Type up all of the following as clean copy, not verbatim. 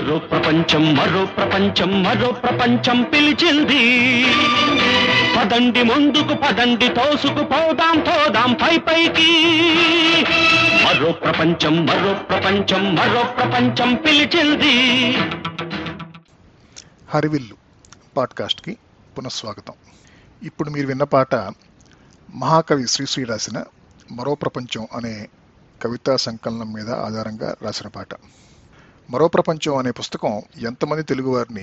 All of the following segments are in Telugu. మరో ప్రపంచం మరో ప్రపంచం మరో ప్రపంచం పిలిచింది. పదండి ముందుకు పదండి తోసుకు పోదాం పోదాం పై పైకి. మరో ప్రపంచం మరో ప్రపంచం మరో ప్రపంచం పిలిచింది. హరివిల్లు పాడ్కాస్ట్కి పునఃస్వాగతం. ఇప్పుడు మీరు విన్న పాట మహాకవి శ్రీశ్రీ రాసిన మరో ప్రపంచం అనే కవితా సంకలనం మీద ఆధారంగా రాసిన పాట. మరో ప్రపంచం అనే పుస్తకం ఎంతమంది తెలుగువారిని,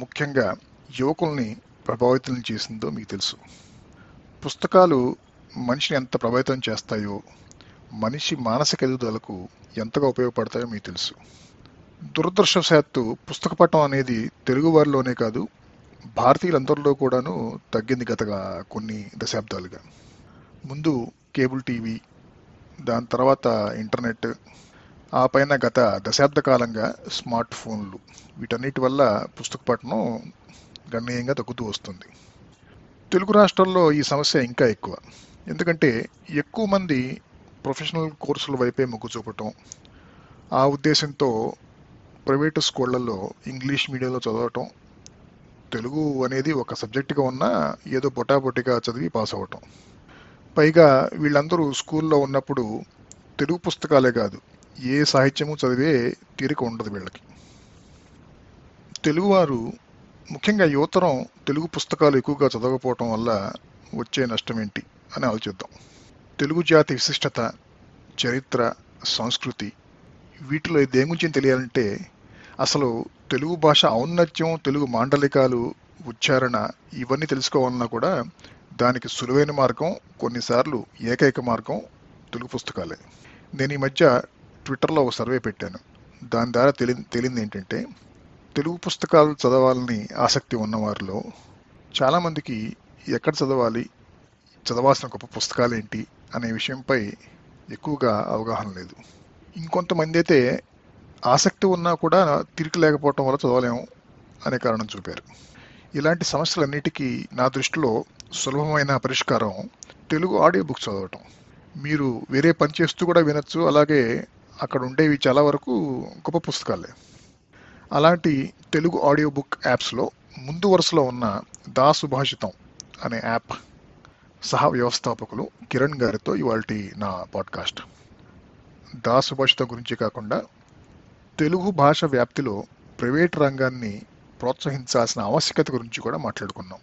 ముఖ్యంగా యువకుల్ని ప్రభావితం చేసిందో మీకు తెలుసు. పుస్తకాలు మనిషిని ఎంత ప్రభావితం చేస్తాయో, మనిషి మానసిక ఎదుగుదలకు ఎంతగా ఉపయోగపడతాయో మీకు తెలుసు. దురదృష్టవశాత్తు పుస్తక పఠనం అనేది తెలుగువారిలోనే కాదు, భారతీయులందరిలో కూడాను తగ్గింది గత కొన్ని దశాబ్దాలుగా. ముందు కేబుల్ టీవీ, దాని తర్వాత ఇంటర్నెట్, ఆ పైన గత దశాబ్ద కాలంగా స్మార్ట్ ఫోన్లు, వీటన్నిటి వల్ల పుస్తక పఠనం గణనీయంగా తగ్గుతూ వస్తుంది. తెలుగు రాష్ట్రాల్లో ఈ సమస్య ఇంకా ఎక్కువ. ఎందుకంటే ఎక్కువ మంది ప్రొఫెషనల్ కోర్సుల వైపే మొగ్గు చూపటం, ఆ ఉద్దేశంతో ప్రైవేటు స్కూళ్ళల్లో ఇంగ్లీష్ మీడియంలో చదవటం, తెలుగు అనేది ఒక సబ్జెక్టుగా ఉన్నా ఏదో పొటాపొటిగా చదివి పాస్ అవ్వటం. పైగా వీళ్ళందరూ స్కూల్లో ఉన్నప్పుడు తెలుగు పుస్తకాలే కాదు, ఏ సాహిత్యము చదివే తీరిక ఉండదు వీళ్ళకి. తెలుగువారు, ముఖ్యంగా యువతరం, తెలుగు పుస్తకాలు ఎక్కువగా చదవకపోవటం వల్ల వచ్చే నష్టం ఏంటి అని ఆలోచిద్దాం. తెలుగు జాతి విశిష్టత, చరిత్ర, సంస్కృతి, వీటిలో దేని గురించి తెలియాలంటే అసలు తెలుగు భాష ఔన్నత్యం, తెలుగు మాండలికాలు, ఉచ్చారణ, ఇవన్నీ తెలుసుకోవాలన్నా కూడా దానికి సులువైన మార్గం, కొన్నిసార్లు ఏకైక మార్గం తెలుగు పుస్తకాలే. నేను ఈ మధ్య ట్విట్టర్లో ఒక సర్వే పెట్టాను. దాని ద్వారా తేలింది ఏంటంటే, తెలుగు పుస్తకాలు చదవాలని ఆసక్తి ఉన్నవారిలో చాలామందికి ఎక్కడ చదవాలి, చదవాల్సిన గొప్ప పుస్తకాలు ఏంటి అనే విషయంపై ఎక్కువగా అవగాహన లేదు. ఇంకొంతమంది అయితే ఆసక్తి ఉన్నా కూడా తీరిక లేకపోవటం వల్ల చదవలేము అనే కారణం చూపారు. ఇలాంటి సమస్యలన్నిటికీ నా దృష్టిలో సులభమైన పరిష్కారం తెలుగు ఆడియో బుక్స్ చదవటం. మీరు వేరే పని చేస్తూ కూడా వినొచ్చు. అలాగే అక్కడ ఉండేవి చాలా వరకు గొప్ప పుస్తకాలే. అలాంటి తెలుగు ఆడియో బుక్ యాప్స్లో ముందు వరుసలో ఉన్న దాసుభాషితం అనే యాప్ సహ వ్యవస్థాపకులు కిరణ్ గారితో ఇవాల్టి నా పాడ్కాస్ట్. దాసుభాషితం గురించి కాకుండా తెలుగు భాష వ్యాప్తిలో ప్రైవేట్ రంగాన్ని ప్రోత్సహించాల్సిన ఆవశ్యకత గురించి కూడా మాట్లాడుకున్నాం.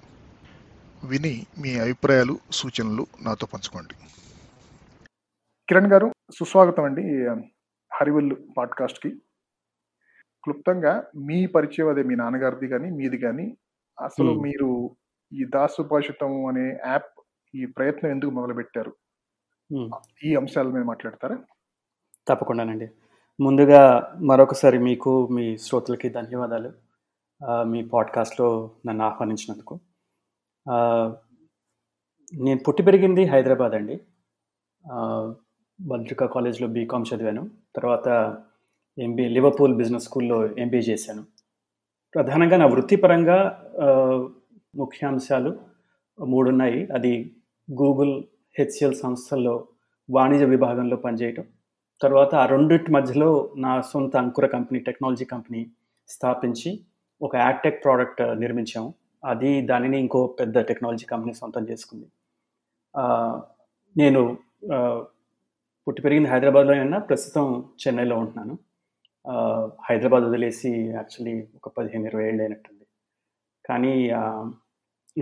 విని మీ అభిప్రాయాలు, సూచనలు నాతో పంచుకోండి. కిరణ్ గారు, సుస్వాగతం అండి హరివిల్లు పాడ్కాస్ట్కి. క్లుప్తంగా మీ పరిచయం, అదే మీ నాన్నగారిది కానీ మీది కానీ, అసలు మీరు ఈ దాసుభాషితం అనే యాప్, ఈ ప్రయత్నం ఎందుకు మొదలుపెట్టారు, ఈ అంశాల మీద మాట్లాడతారా? తప్పకుండానండి. ముందుగా మరొకసారి మీకు, మీ శ్రోతలకి ధన్యవాదాలు మీ పాడ్కాస్ట్లో నన్ను ఆహ్వానించినందుకు. నేను పుట్టి పెరిగింది హైదరాబాద్ అండి. బద్రికా కాలేజ్లో బీకామ్ చదివాను. తర్వాత ఎంబీఏ లివర్పూల్ బిజినెస్ స్కూల్లో ఎంబీఏ చేశాను. ప్రధానంగా నా వృత్తిపరంగా ముఖ్యాంశాలు మూడున్నాయి. అది గూగుల్ హెచ్సిఎల్ సంస్థల్లో వాణిజ్య విభాగంలో పనిచేయటం, తర్వాత ఆ రెండింటి మధ్యలో నా సొంత అంకుర కంపెనీ, టెక్నాలజీ కంపెనీ స్థాపించి ఒక యాడ్టెక్ ప్రోడక్ట్ నిర్మించాము. అది దానిని ఇంకో పెద్ద టెక్నాలజీ కంపెనీ సొంతం చేసుకుంది. నేను పుట్టి పెరిగింది హైదరాబాద్లో అయినా ప్రస్తుతం చెన్నైలో ఉంటున్నాను. హైదరాబాద్ వదిలేసి యాక్చువల్లీ ఒక 15-20 ఏళ్ళు అయినట్టుంది. కానీ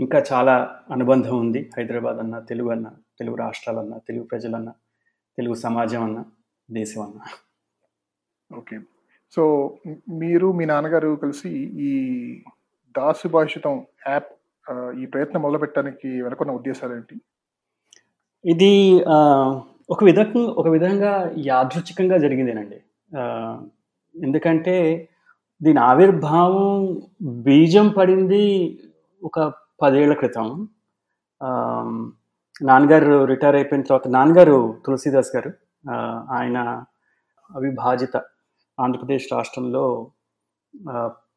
ఇంకా చాలా అనుబంధం ఉంది హైదరాబాద్ అన్న, తెలుగు అన్న, తెలుగు రాష్ట్రాలన్నా, తెలుగు ప్రజలన్నా, తెలుగు సమాజం అన్న, దేశం అన్న. ఓకే, సో మీరు, మీ నాన్నగారు కలిసి ఈ దాసుభాషితం యాప్, ఈ ప్రయత్నం మొదలుపెట్టడానికి వెనుకున్న ఉద్దేశాలు ఏంటి? ఇది ఒక విధంగా యాదృచ్ఛికంగా జరిగిందేనండి. ఎందుకంటే దీని ఆవిర్భావం, బీజం పడింది ఒక 10 ఏళ్ల క్రితం. నాన్నగారు రిటైర్ అయిపోయిన తర్వాత, నాన్నగారు తులసీదాస్ గారు, ఆయన అవిభాజిత ఆంధ్రప్రదేశ్ రాష్ట్రంలో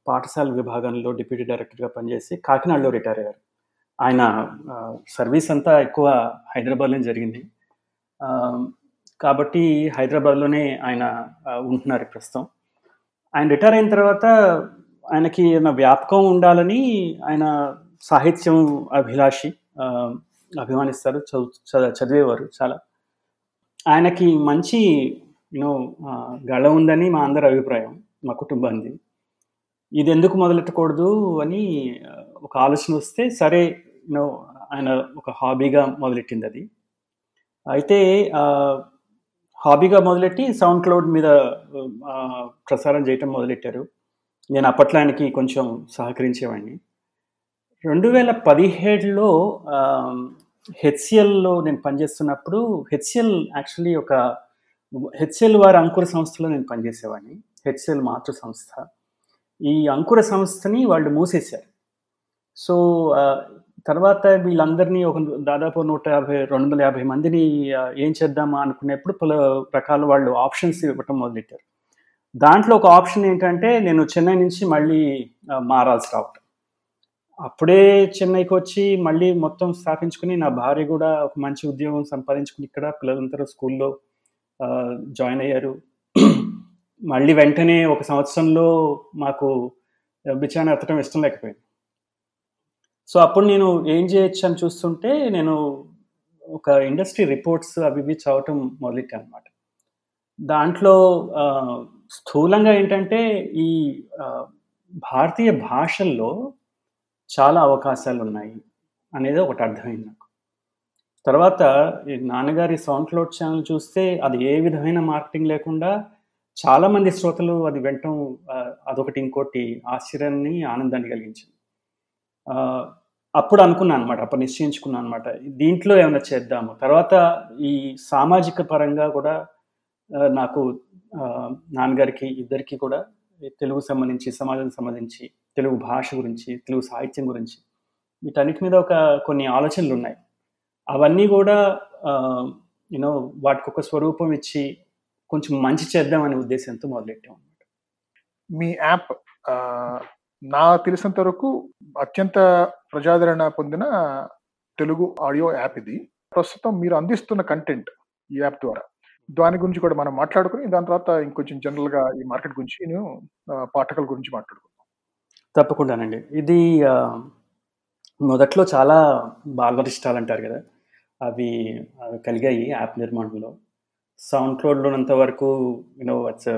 పాఠశాల విభాగంలో డిప్యూటీ డైరెక్టర్గా పనిచేసి కాకినాడలో రిటైర్ అయ్యారు. ఆయన సర్వీస్ అంతా ఎక్కువ హైదరాబాద్లోనే జరిగింది. కాబట్టి హైదరాబాద్లోనే ఆయన ఉంటున్నారు ప్రస్తుతం. ఆయన రిటైర్ అయిన తర్వాత ఆయనకి ఏదైనా వ్యాపకం ఉండాలని ఆయన సాహిత్యం అభిలాషి, అభిమానిస్తారు, చదివేవారు చాలా. ఆయనకి మంచి గళ ఉందని మా అందరి అభిప్రాయం, మా కుటుంబానికి. ఇది ఎందుకు మొదలెట్టకూడదు అని ఒక ఆలోచన వస్తే సరే ఆయన ఒక హాబీగా మొదలెట్టింది అది. అయితే హాబీగా మొదలెట్టి సౌండ్ క్లౌడ్ మీద ప్రసారం చేయటం మొదలెట్టారు. నేను అప్పట్లో ఆయనకి కొంచెం సహకరించేవాడిని. 2017లో హెచ్సిఎల్లో నేను పనిచేస్తున్నప్పుడు, హెచ్సిఎల్ యాక్చువల్లీ ఒక హెచ్సిఎల్ వారి అంకుర సంస్థలో నేను పనిచేసేవాడిని, హెచ్సిఎల్ మాతృ సంస్థ. ఈ అంకుర సంస్థని వాళ్ళు మూసేశారు. సో తర్వాత వీళ్ళందరినీ ఒక దాదాపు 250 మందిని ఏం చేద్దామా అనుకునేప్పుడు పలు రకాల వాళ్ళు ఆప్షన్స్ ఇవ్వటం మొదలెట్టారు. దాంట్లో ఒక ఆప్షన్ ఏంటంటే నేను చెన్నై నుంచి మళ్ళీ మారాల్సి రావటం. అప్పుడే చెన్నైకి వచ్చి మళ్ళీ మొత్తం స్థాపించుకుని, నా భార్య కూడా ఒక మంచి ఉద్యోగం సంపాదించుకుని ఇక్కడ, పిల్లలందరూ స్కూల్లో జాయిన్ అయ్యారు. మళ్ళీ వెంటనే ఒక సంవత్సరంలో మాకు బిచాన ఎత్తడం ఇష్టం లేకపోయింది. సో అప్పుడు నేను ఏం చేయొచ్చు అని చూస్తుంటే నేను ఒక ఇండస్ట్రీ రిపోర్ట్స్ అవి చదవటం మొదలెట్టాను అనమాట. దాంట్లో స్థూలంగా ఏంటంటే ఈ భారతీయ భాషల్లో చాలా అవకాశాలు ఉన్నాయి అనేది ఒకటి అర్థమైంది నాకు. తర్వాత నాన్నగారి సౌండ్ క్లౌడ్ ఛానల్ చూస్తే అది ఏ విధమైన మార్కెటింగ్ లేకుండా చాలామంది శ్రోతలు అది వినటం, అదొకటి ఇంకోటి ఆశ్చర్యాన్ని, ఆనందాన్ని కలిగించింది. అప్పుడు అనుకున్నాను అనమాట, అప్పుడు నిశ్చయించుకున్నాను అనమాట, దీంట్లో ఏమైనా చేద్దాము. తర్వాత ఈ సామాజిక పరంగా కూడా నాకు నాన్నగారికి ఇద్దరికీ కూడా తెలుగు సంబంధించి, సమాజానికి సంబంధించి, తెలుగు భాష గురించి, తెలుగు సాహిత్యం గురించి, వీటన్నిటి మీద కొన్ని ఆలోచనలు ఉన్నాయి. అవన్నీ కూడా వాటికి ఒక స్వరూపం ఇచ్చి కొంచెం మంచి చేద్దాం అనే ఉద్దేశంతో మొదలెట్టాం అనమాట. మీ యాప్ నా తెలిసినంత వరకు అత్యంత ప్రజాదరణ పొందిన తెలుగు ఆడియో యాప్ ఇది. ప్రస్తుతం మీరు అందిస్తున్న కంటెంట్ ఈ యాప్ ద్వారా, దాని గురించి కూడా మనం మాట్లాడుకుని దాని తర్వాత ఇంకొంచెం జనరల్గా ఈ మార్కెట్ గురించి, నేను పాఠకుల గురించి మాట్లాడుకున్నాను. తప్పకుండానండి. ఇది మొదట్లో చాలా బాలరిష్టాలు అంటారు కదా, అవి కలిగాయి యాప్ నిర్మాణంలో. సౌండ్ క్లౌడ్లోనంత వరకు ఇట్స్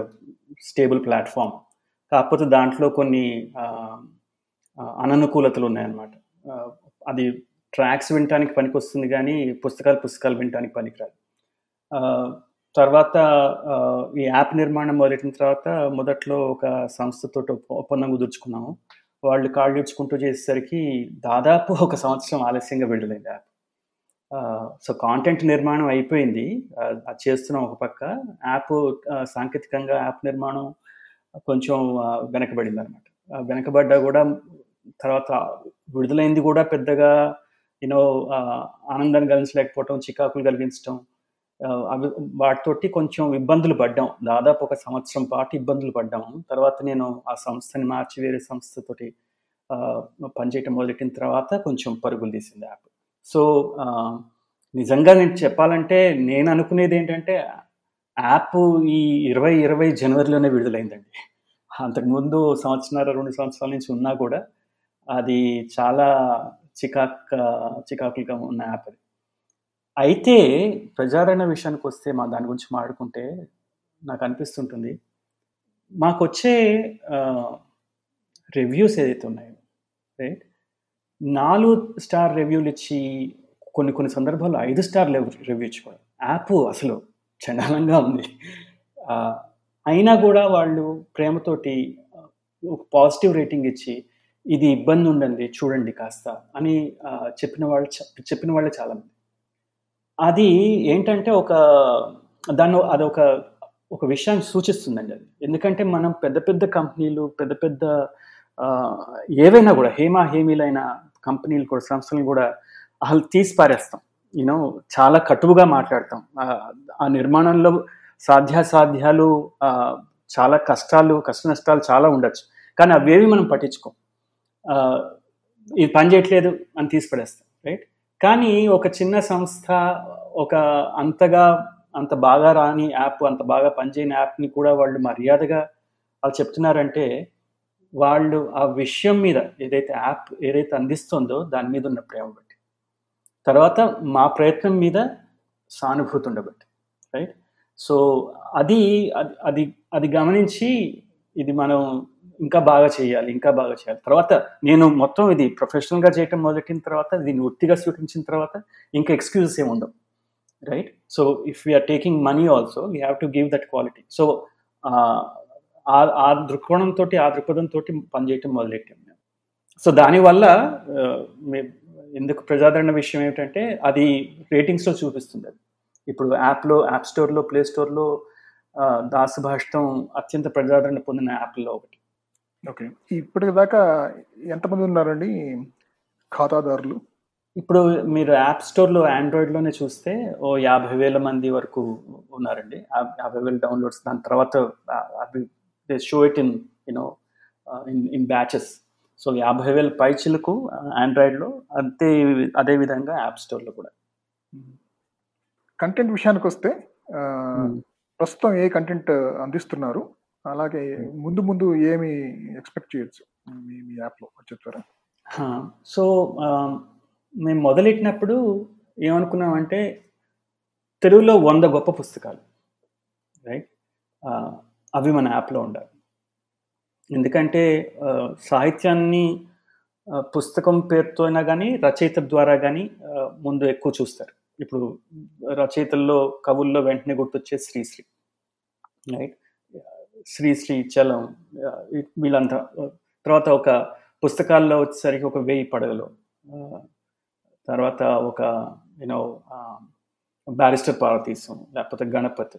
స్టేబుల్ ప్లాట్ఫామ్, కాకపోతే దాంట్లో కొన్ని అననుకూలతలు ఉన్నాయన్నమాట. అది ట్రాక్స్ వినటానికి పనికి వస్తుంది కానీ పుస్తకాలు వినటానికి పనికిరాదు. తర్వాత ఈ యాప్ నిర్మాణం మొదలెట్టిన తర్వాత మొదట్లో ఒక సంస్థతో ఒప్పందం కుదుర్చుకున్నాము. వాళ్ళు కాళ్ళు ఇచ్చుకుంటూ చేసేసరికి దాదాపు ఒక సంవత్సరం ఆలస్యంగా వెళ్ళలేదు యాప్. సో కాంటెంట్ నిర్మాణం అయిపోయింది, అది చేస్తున్నాం ఒక పక్క. యాప్ సాంకేతికంగా యాప్ నిర్మాణం కొంచెం వెనకబడింది అనమాట. వెనకబడ్డా కూడా తర్వాత విడుదలైంది కూడా పెద్దగా ఆనందాన్ని కలిగించలేకపోవటం, చికాకులు కలిగించడం, అవి వాటితోటి కొంచెం ఇబ్బందులు పడ్డాం. దాదాపు ఒక సంవత్సరం పాటు ఇబ్బందులు పడ్డాము. తర్వాత నేను ఆ సంస్థని మార్చి వేరే సంస్థతోటి పనిచేయటం మొదలెట్టిన తర్వాత కొంచెం పరుగులు తీసింది యాప్. సో నిజంగా నేను చెప్పాలంటే నేను అనుకునేది ఏంటంటే యాప్ ఈ 2020 జనవరిలోనే విడుదలైందండి. అంతకుముందు 1-2 సంవత్సరాల నుంచి ఉన్నా కూడా అది చాలా చికాకులుగా ఉన్న యాప్ అది. అయితే ప్రజాదరణ విషయానికి వస్తే, మా దాని గురించి మాట్లాడుకుంటే నాకు అనిపిస్తుంటుంది మాకు వచ్చే రివ్యూస్ ఏదైతే ఉన్నాయో, రైట్, 4 స్టార్ రివ్యూలు ఇచ్చి కొన్ని సందర్భాల్లో 5 స్టార్ రివ్యూ ఇచ్చుకోవడం. యాప్ అసలు చండాలంగా ఉంది అయినా కూడా వాళ్ళు ప్రేమతోటి పాజిటివ్ రేటింగ్ ఇచ్చి ఇది ఇబ్బంది ఉండండి చూడండి కాస్త అని చెప్పిన వాళ్ళే చాలామంది. అది ఏంటంటే అదొక విషయాన్ని సూచిస్తుందండి అది. ఎందుకంటే మనం పెద్ద కంపెనీలు, పెద్ద ఏవైనా కూడా హేమీలైన కంపెనీలు కూడా, సంస్థలు కూడా అసలు తీసి పారేస్తాం. చాలా కటువుగా మాట్లాడతాం. ఆ నిర్మాణంలో సాధ్యాసాధ్యాలు, చాలా కష్ట నష్టాలు చాలా ఉండొచ్చు, కానీ అవేవి మనం పట్టించుకోం. ఇది పని చేయట్లేదు అని తీసి పడేస్తాం, రైట్. కానీ ఒక చిన్న సంస్థ, ఒక అంత బాగా రాని యాప్, అంత బాగా పనిచేయని యాప్ని కూడా వాళ్ళు మర్యాదగా వాళ్ళు చెప్తున్నారంటే వాళ్ళు ఆ విషయం మీద ఏదైతే యాప్ ఏదైతే అందిస్తుందో దాని మీద ఉన్న ప్రేమ బట్టి, తర్వాత మా ప్రయత్నం మీద సానుభూతి ఉండబట్టి, రైట్. సో అది అది అది గమనించి ఇది మనం ఇంకా బాగా చేయాలి, ఇంకా బాగా చేయాలి. తర్వాత నేను మొత్తం ఇది ప్రొఫెషనల్గా చేయటం మొదలెట్టిన తర్వాత, దీన్ని వృత్తిగా స్వీకరించిన తర్వాత ఇంకా ఎక్స్క్యూజెస్ ఏమి ఉండవు, right. So if we're taking money also we have to give that quality. So ఆ దృక్కోణంతో ఆ దృక్పథంతో పనిచేయటం మొదలెట్టాం మేము. సో దానివల్ల ఎందుకు ప్రజాదరణ విషయం ఏమిటంటే అది రేటింగ్స్లో చూపిస్తుంది. అది ఇప్పుడు యాప్లో, యాప్ స్టోర్లో, ప్లే స్టోర్లో దాసుభాషితం అత్యంత ప్రజాదరణ పొందిన యాప్లో ఒకటి. ఓకే, ఇప్పటిదాకా ఎంతమంది ఉన్నారండి ఖాతాదారులు? ఇప్పుడు మీరు యాప్ స్టోర్లో ఆండ్రాయిడ్లోనే చూస్తే 50,000 మంది వరకు ఉన్నారండి, 50,000 డౌన్లోడ్స్. దాని తర్వాత they show it in you know in batches. So 50,000 పైచిలకు ఆండ్రాయిడ్లో, అదేవిధంగా యాప్ స్టోర్లో కూడా. కంటెంట్ విషయానికి వస్తే ప్రస్తుతం ఏ కంటెంట్ అందిస్తున్నారు, అలాగే ముందు ముందు ఏమి ఎక్స్పెక్ట్ చేయొచ్చు మీ యాప్లో వచ్చే ద్వారా? సో మేము మొదలెట్టినప్పుడు ఏమనుకున్నామంటే తెలుగులో 100 గొప్ప పుస్తకాలు, రైట్, అవి మన యాప్లో ఉండాలి. ఎందుకంటే సాహిత్యాన్ని పుస్తకం పేరుతో అయినా కానీ రచయిత ద్వారా కానీ ముందు ఎక్కువ చూస్తారు. ఇప్పుడు రచయితల్లో, కవుల్లో వెంటనే గుర్తొచ్చే శ్రీశ్రీ, రైట్, శ్రీశ్రీ, చలం, వీళ్ళంతా. తర్వాత ఒక పుస్తకాల్లో వచ్చేసరికి 1000 పడగలు, తర్వాత ఒక యూనో బ్యారిస్టర్ పార్వతీశం, లేకపోతే గణపతి.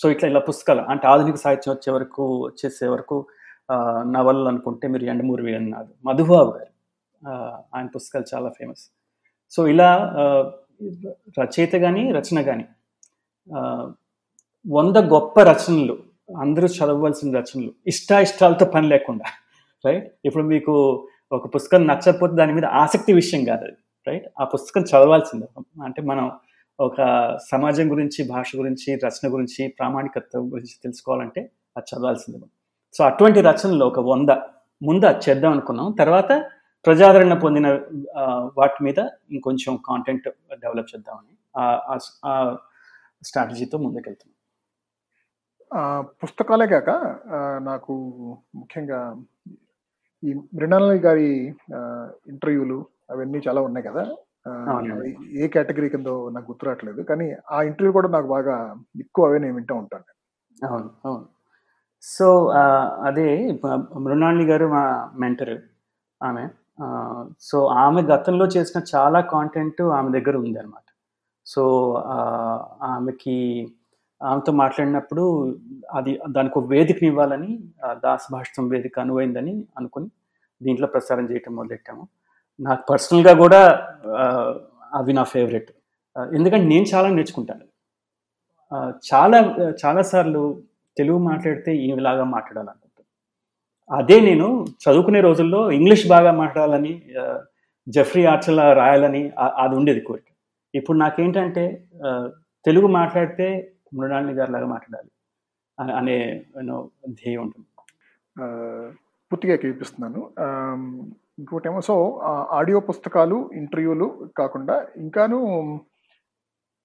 సో ఇలా పుస్తకాలు అంటే ఆధునిక సాహిత్యం వచ్చేసే వరకు నవలలు అనుకుంటే మీరు యండమూరి వీరన్నాథ్, మధుబాబు గారు, ఆయన పుస్తకాలు చాలా ఫేమస్. సో ఇలా రచయిత కానీ రచన కానీ 100 గొప్ప రచనలు, అందరూ చదవవలసిన రచనలు, ఇష్టాలతో పని లేకుండా, రైట్. ఇప్పుడు మీకు ఒక పుస్తకం నచ్చకపోతే దాని మీద ఆసక్తి విషయం కాదు అది, రైట్. ఆ పుస్తకం చదవాల్సిందే. అంటే మనం ఒక సమాజం గురించి, భాష గురించి, రచన గురించి, ప్రామాణికత గురించి తెలుసుకోవాలంటే అది చదవాల్సిందే. సో అటువంటి రచనలు ఒక 100 ముందు చేద్దాం అనుకున్నాం. తర్వాత ప్రజాదరణ పొందిన వాటి మీద ఇంకొంచెం కాంటెంట్ డెవలప్ చేద్దామని ఆ స్ట్రాటజీతో ముందుకెళ్తున్నాం. పుస్తకాలే కాక నాకు ముఖ్యంగా ఈ మృణాల్ గారి ఇంటర్వ్యూలు అవన్నీ చాలా ఉన్నాయి కదా, ఏ కేటగిరీ కిందో నాకు గుర్తు రావట్లేదు, కానీ ఆ ఇంటర్వ్యూ కూడా నాకు బాగా ఎక్కువ అవే నేను వింటూ ఉంటాను. అవును అవును. సో అదే మృణాల్ గారు మా మెంటరు ఆమె. సో ఆమె గతంలో చేసిన చాలా కాంటెంట్ ఆమె దగ్గర ఉంది అనమాట. సో ఆమెతో మాట్లాడినప్పుడు దానికి ఒక వేదికని ఇవ్వాలని దాసుభాషితం వేదిక అనువైందని అనుకుని దీంట్లో ప్రసారం చేయటం మొదలెట్టాము. నాకు పర్సనల్గా కూడా అవి నా ఫేవరెట్, ఎందుకంటే నేను చాలా నేర్చుకుంటాను. చాలాసార్లు తెలుగు మాట్లాడితే ఈమెలాగా మాట్లాడాలనుకుంటాను. అదే నేను చదువుకునే రోజుల్లో ఇంగ్లీష్ బాగా మాట్లాడాలని, జెఫ్రీ ఆర్చర్లా రాయాలని అది ఉండేది కోరిక. ఇప్పుడు నాకేంటంటే తెలుగు మాట్లాడితే మృణాళిని గారిలాగా మాట్లాడాలి అనే ధ్యేయం ఉంటుంది. పూర్తిగా చూపిస్తున్నాను. ఇంకోటేమో, సో ఆడియో పుస్తకాలు, ఇంటర్వ్యూలు కాకుండా ఇంకాను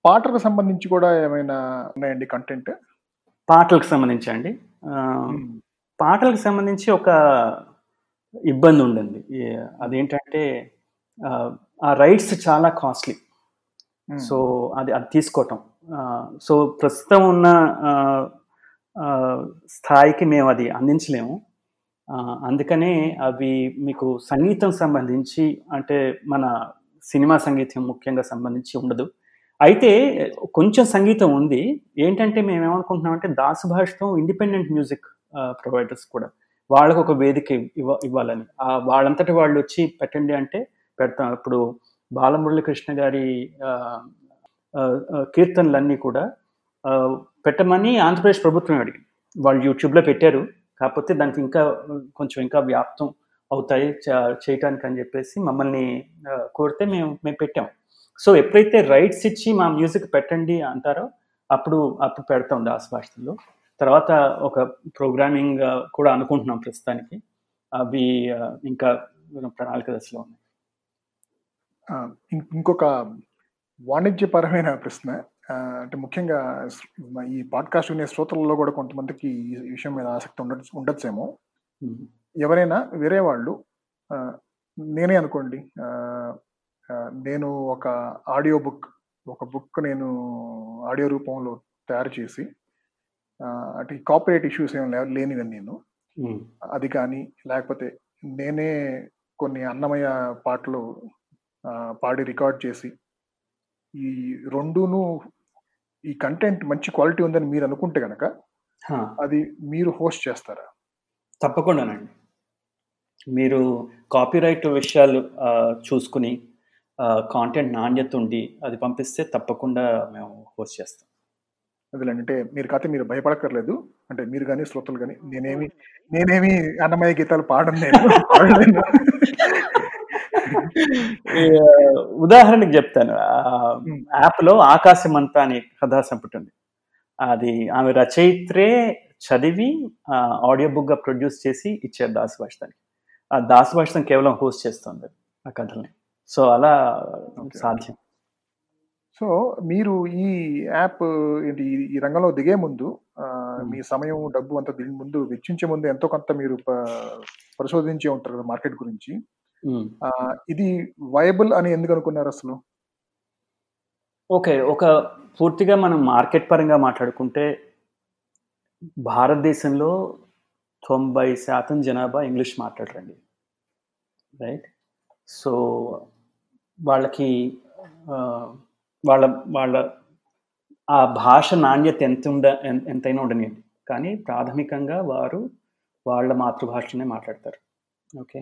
పాటలకు సంబంధించి కూడా ఏమైనా ఉన్నాయండి కంటెంట్? పాటలకు సంబంధించి అండి, పాటలకు సంబంధించి ఒక ఇబ్బంది ఉండండి. అదేంటంటే ఆ రైట్స్ చాలా కాస్ట్లీ. సో అది తీసుకోవటం, సో ప్రస్తుతం ఉన్న స్థాయికి మేము అది అందించలేము. అందుకనే అవి మీకు సంగీతం సంబంధించి, అంటే మన సినిమా సంగీతం ముఖ్యంగా సంబంధించి ఉండదు. అయితే కొంచెం సంగీతం ఉంది. ఏంటంటే మేము ఏమనుకుంటున్నామంటే దాసుభాషితం ఇండిపెండెంట్ మ్యూజిక్ ప్రొవైడర్స్ కూడా వాళ్ళకు ఒక వేదిక ఇవ్వాలని, వాళ్ళంతటి వాళ్ళు వచ్చి పెట్టండి అంటే పెడతాం. ఇప్పుడు బాలమురళీకృష్ణ గారి కీర్తనలన్నీ కూడా పెట్టమని ఆంధ్రప్రదేశ్ ప్రభుత్వం అడిగింది. వాళ్ళు యూట్యూబ్లో పెట్టారు, కాకపోతే దానికి ఇంకా కొంచెం ఇంకా వ్యాప్తం అవుతాయి చేయటానికి అని చెప్పేసి మమ్మల్ని కోరితే మేము పెట్టాం. సో ఎప్పుడైతే రైట్స్ ఇచ్చి మా మ్యూజిక్ పెట్టండి అంటారో అప్పుడు పెడతాం దాసుభాషితంలో. తర్వాత ఒక ప్రోగ్రామింగ్ కూడా అనుకుంటున్నాం. ప్రస్తుతానికి అవి ఇంకా ప్రణాళిక దశలో ఉన్నాయి. ఇంకొక వాణిజ్యపరమైన ప్రశ్న, అంటే ముఖ్యంగా ఈ పాడ్కాస్ట్ వినే శ్రోతలలో కూడా కొంతమందికి ఈ విషయం మీద ఆసక్తి ఉండొచ్చేమో. ఎవరైనా వేరే వాళ్ళు, నేనే అనుకోండి, నేను ఒక ఆడియో బుక్, నేను ఆడియో రూపంలో తయారు చేసి, అంటే కాపీరైట్ ఇష్యూస్ ఏం లేనివని నేను అది, కానీ లేకపోతే నేనే కొన్ని అన్నమయ్య పాటలు పాడి రికార్డ్ చేసి, ఈ రెండును ఈ కంటెంట్ మంచి క్వాలిటీ ఉందని మీరు అనుకుంటే కనుక అది మీరు హోస్ట్ చేస్తారా? తప్పకుండానండి. మీరు కాపీరైట్ విషయాలు చూసుకుని కాంటెంట్ నాణ్యత ఉండి అది పంపిస్తే తప్పకుండా మేము హోస్ట్ చేస్తాం. అదేలంటే మీరు కాకపోతే మీరు భయపడక్కర్లేదు, అంటే మీరు కానీ శ్రోతలు కానీ, నేనేమి అన్నమయ్య గీతాలు పాడను. ఉదాహరణకు చెప్తాను, యాప్లో ఆకాశమంతా అనే కథా సంపుటి ఉంది. అది ఆమె రచయిత్రే చదివి ఆడియో బుక్గా ప్రొడ్యూస్ చేసి ఇచ్చారు దాసుభాషితానికి. ఆ దాసుభాషితం కేవలం హోస్ట్ చేస్తుంది ఆ కథల్ని. సో అలా సాధ్యం. సో మీరు ఈ యాప్ ఈ రంగంలో దిగే ముందు, మీ సమయం, డబ్బు అంతా దీని ముందు వెచ్చించే ముందు ఎంతో కొంత మీరు పరిశోధించే ఉంటారు కదా మార్కెట్ గురించి. ఇది వయబుల్ అని ఎందుకు అనుకున్నారు అసలు? ఓకే, ఒక పూర్తిగా మనం మార్కెట్ పరంగా మాట్లాడుకుంటే భారతదేశంలో 90% జనాభా ఇంగ్లీష్ మాట్లాడరండి, రైట్? సో వాళ్ళకి వాళ్ళ వాళ్ళ ఆ భాష నాణ్యత ఎంతైనా ఉండనివ్వండి, కానీ ప్రాథమికంగా వారు వాళ్ళ మాతృభాషనే మాట్లాడతారు. ఓకే,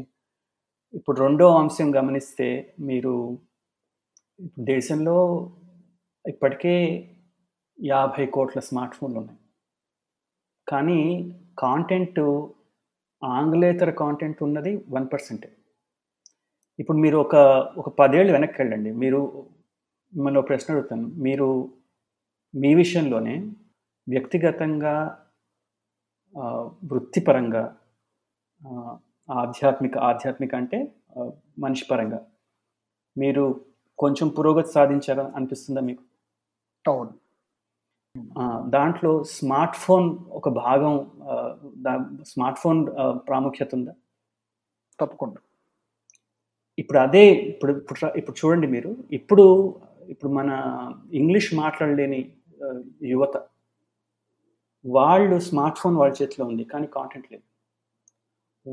ఇప్పుడు రెండో అంశం గమనిస్తే, మీరు దేశంలో ఇప్పటికే 50 కోట్ల స్మార్ట్ ఫోన్లు ఉన్నాయి, కానీ కాంటెంట్, ఆంగ్లేతర కాంటెంట్ ఉన్నది 1%. ఇప్పుడు మీరు ఒక 10 ఏళ్ళు వెనక్కి వెళ్ళండి. మీరు, మిమ్మల్ని ప్రశ్న అడుగుతాను, మీరు మీ విషయంలోనే వ్యక్తిగతంగా, వృత్తిపరంగా, ఆధ్యాత్మిక అంటే మనిషి పరంగా మీరు కొంచెం పురోగతి సాధించారా అనిపిస్తుందా మీకు? అవును. దాంట్లో స్మార్ట్ ఫోన్ ఒక భాగం, స్మార్ట్ ఫోన్ ప్రాముఖ్యత ఉందా? తప్పకుండా. ఇప్పుడు అదే ఇప్పుడు ఇప్పుడు చూడండి, మీరు ఇప్పుడు మన ఇంగ్లీష్ మాట్లాడలేని యువత, వాళ్ళు స్మార్ట్ ఫోన్ వాళ్ళ చేతిలో ఉంది, కానీ కాంటెంట్ లేదు.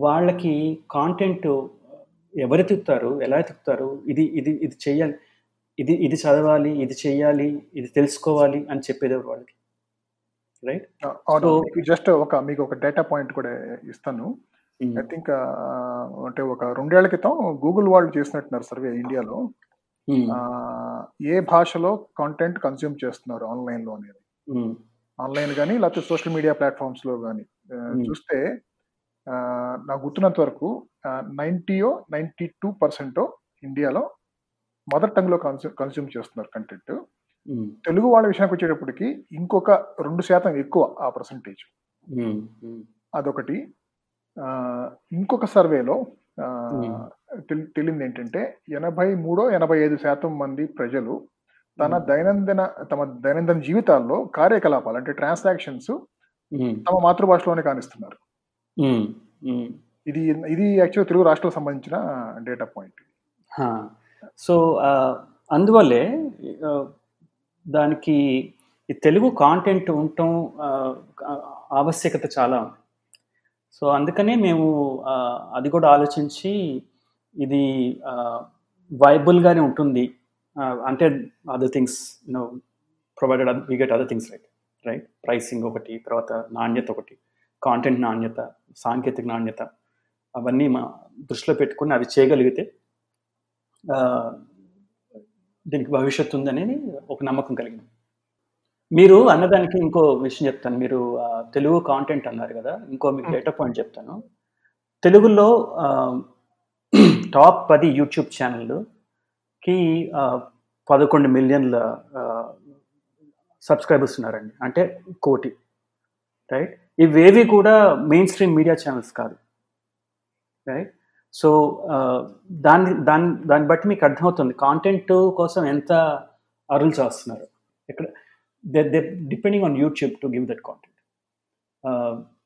వాళ్ళకి కాంటెంట్ ఎవరు ఎతుకుతారు, ఎలా ఎతుకుతారు? ఇది ఇది ఇది చేయాలి, ఇది ఇది చదవాలి, ఇది చేయాలి, ఇది తెలుసుకోవాలి అని చెప్పేదేవారు వాళ్ళకి, రైట్? జస్ట్ మీకు ఒక డేటా పాయింట్ కూడా ఇస్తాను. ఐ థింక్ అంటే ఒక 2 ఏళ్ల క్రితం గూగుల్ వాళ్ళు చేసినట్టున్నారు సర్వే ఇండియాలో, ఏ భాషలో కాంటెంట్ కన్స్యూమ్ చేస్తున్నారు ఆన్లైన్లో అనేది, ఆన్లైన్ కానీ లేకపోతే సోషల్ మీడియా ప్లాట్ఫామ్స్లో కానీ చూస్తే, నాకు గుర్తున్నంత వరకు 92% ఇండియాలో మదర్ టంగ్లో కన్స్యూమ్ చేస్తున్నారు కంటెంట్. తెలుగు వాళ్ళ విషయానికి వచ్చేటప్పటికి ఇంకొక 2% ఎక్కువ ఆ పర్సంటేజ్, అదొకటి. ఇంకొక సర్వేలో తెలియదు ఏంటంటే 83-85% మంది ప్రజలు తమ దైనందిన జీవితాల్లో కార్యకలాపాలు, అంటే ట్రాన్సాక్షన్స్, తమ మాతృభాషలోనే కానిస్తున్నారు. ఇది ఇది యాక్చువల్ తెలుగు రాష్ట్రాలకు సంబంధించిన డేటా పాయింట్. సో అందువల్లే దానికి తెలుగు కాంటెంట్ ఉండటం ఆవశ్యకత చాలా ఉంది. సో అందుకనే మేము అది కూడా ఆలోచించి ఇది వైబుల్గానే ఉంటుంది అంటే, other things no provided we get other things right. Pricing ఒకటి, తర్వాత నాణ్యత ఒకటి, కాంటెంట్ నాణ్యత, సాంకేతిక నాణ్యత, అవన్నీ మా దృష్టిలో పెట్టుకుని అవి చేయగలిగితే దీనికి భవిష్యత్తు ఉందనేది ఒక నమ్మకం కలిగింది. మీరు అన్నదానికి ఇంకో విషయం చెప్తాను. మీరు తెలుగు కాంటెంట్ అన్నారు కదా, ఇంకో మీకు డేటా పాయింట్ చెప్తాను. తెలుగులో టాప్ 10 యూట్యూబ్ ఛానళ్ళకి 11 మిలియన్ల సబ్స్క్రైబర్స్ ఉన్నారండి, అంటే 1 కోటి. రైట్? ఇవేవి కూడా మెయిన్ స్ట్రీమ్ మీడియా ఛానల్స్ కాదు, రైట్? సో దాన్ని బట్టి మీకు అర్థమవుతుంది కాంటెంట్ కోసం ఎంత అరులు చేస్తున్నారు. ఇక్కడ depending on YouTube to give that content.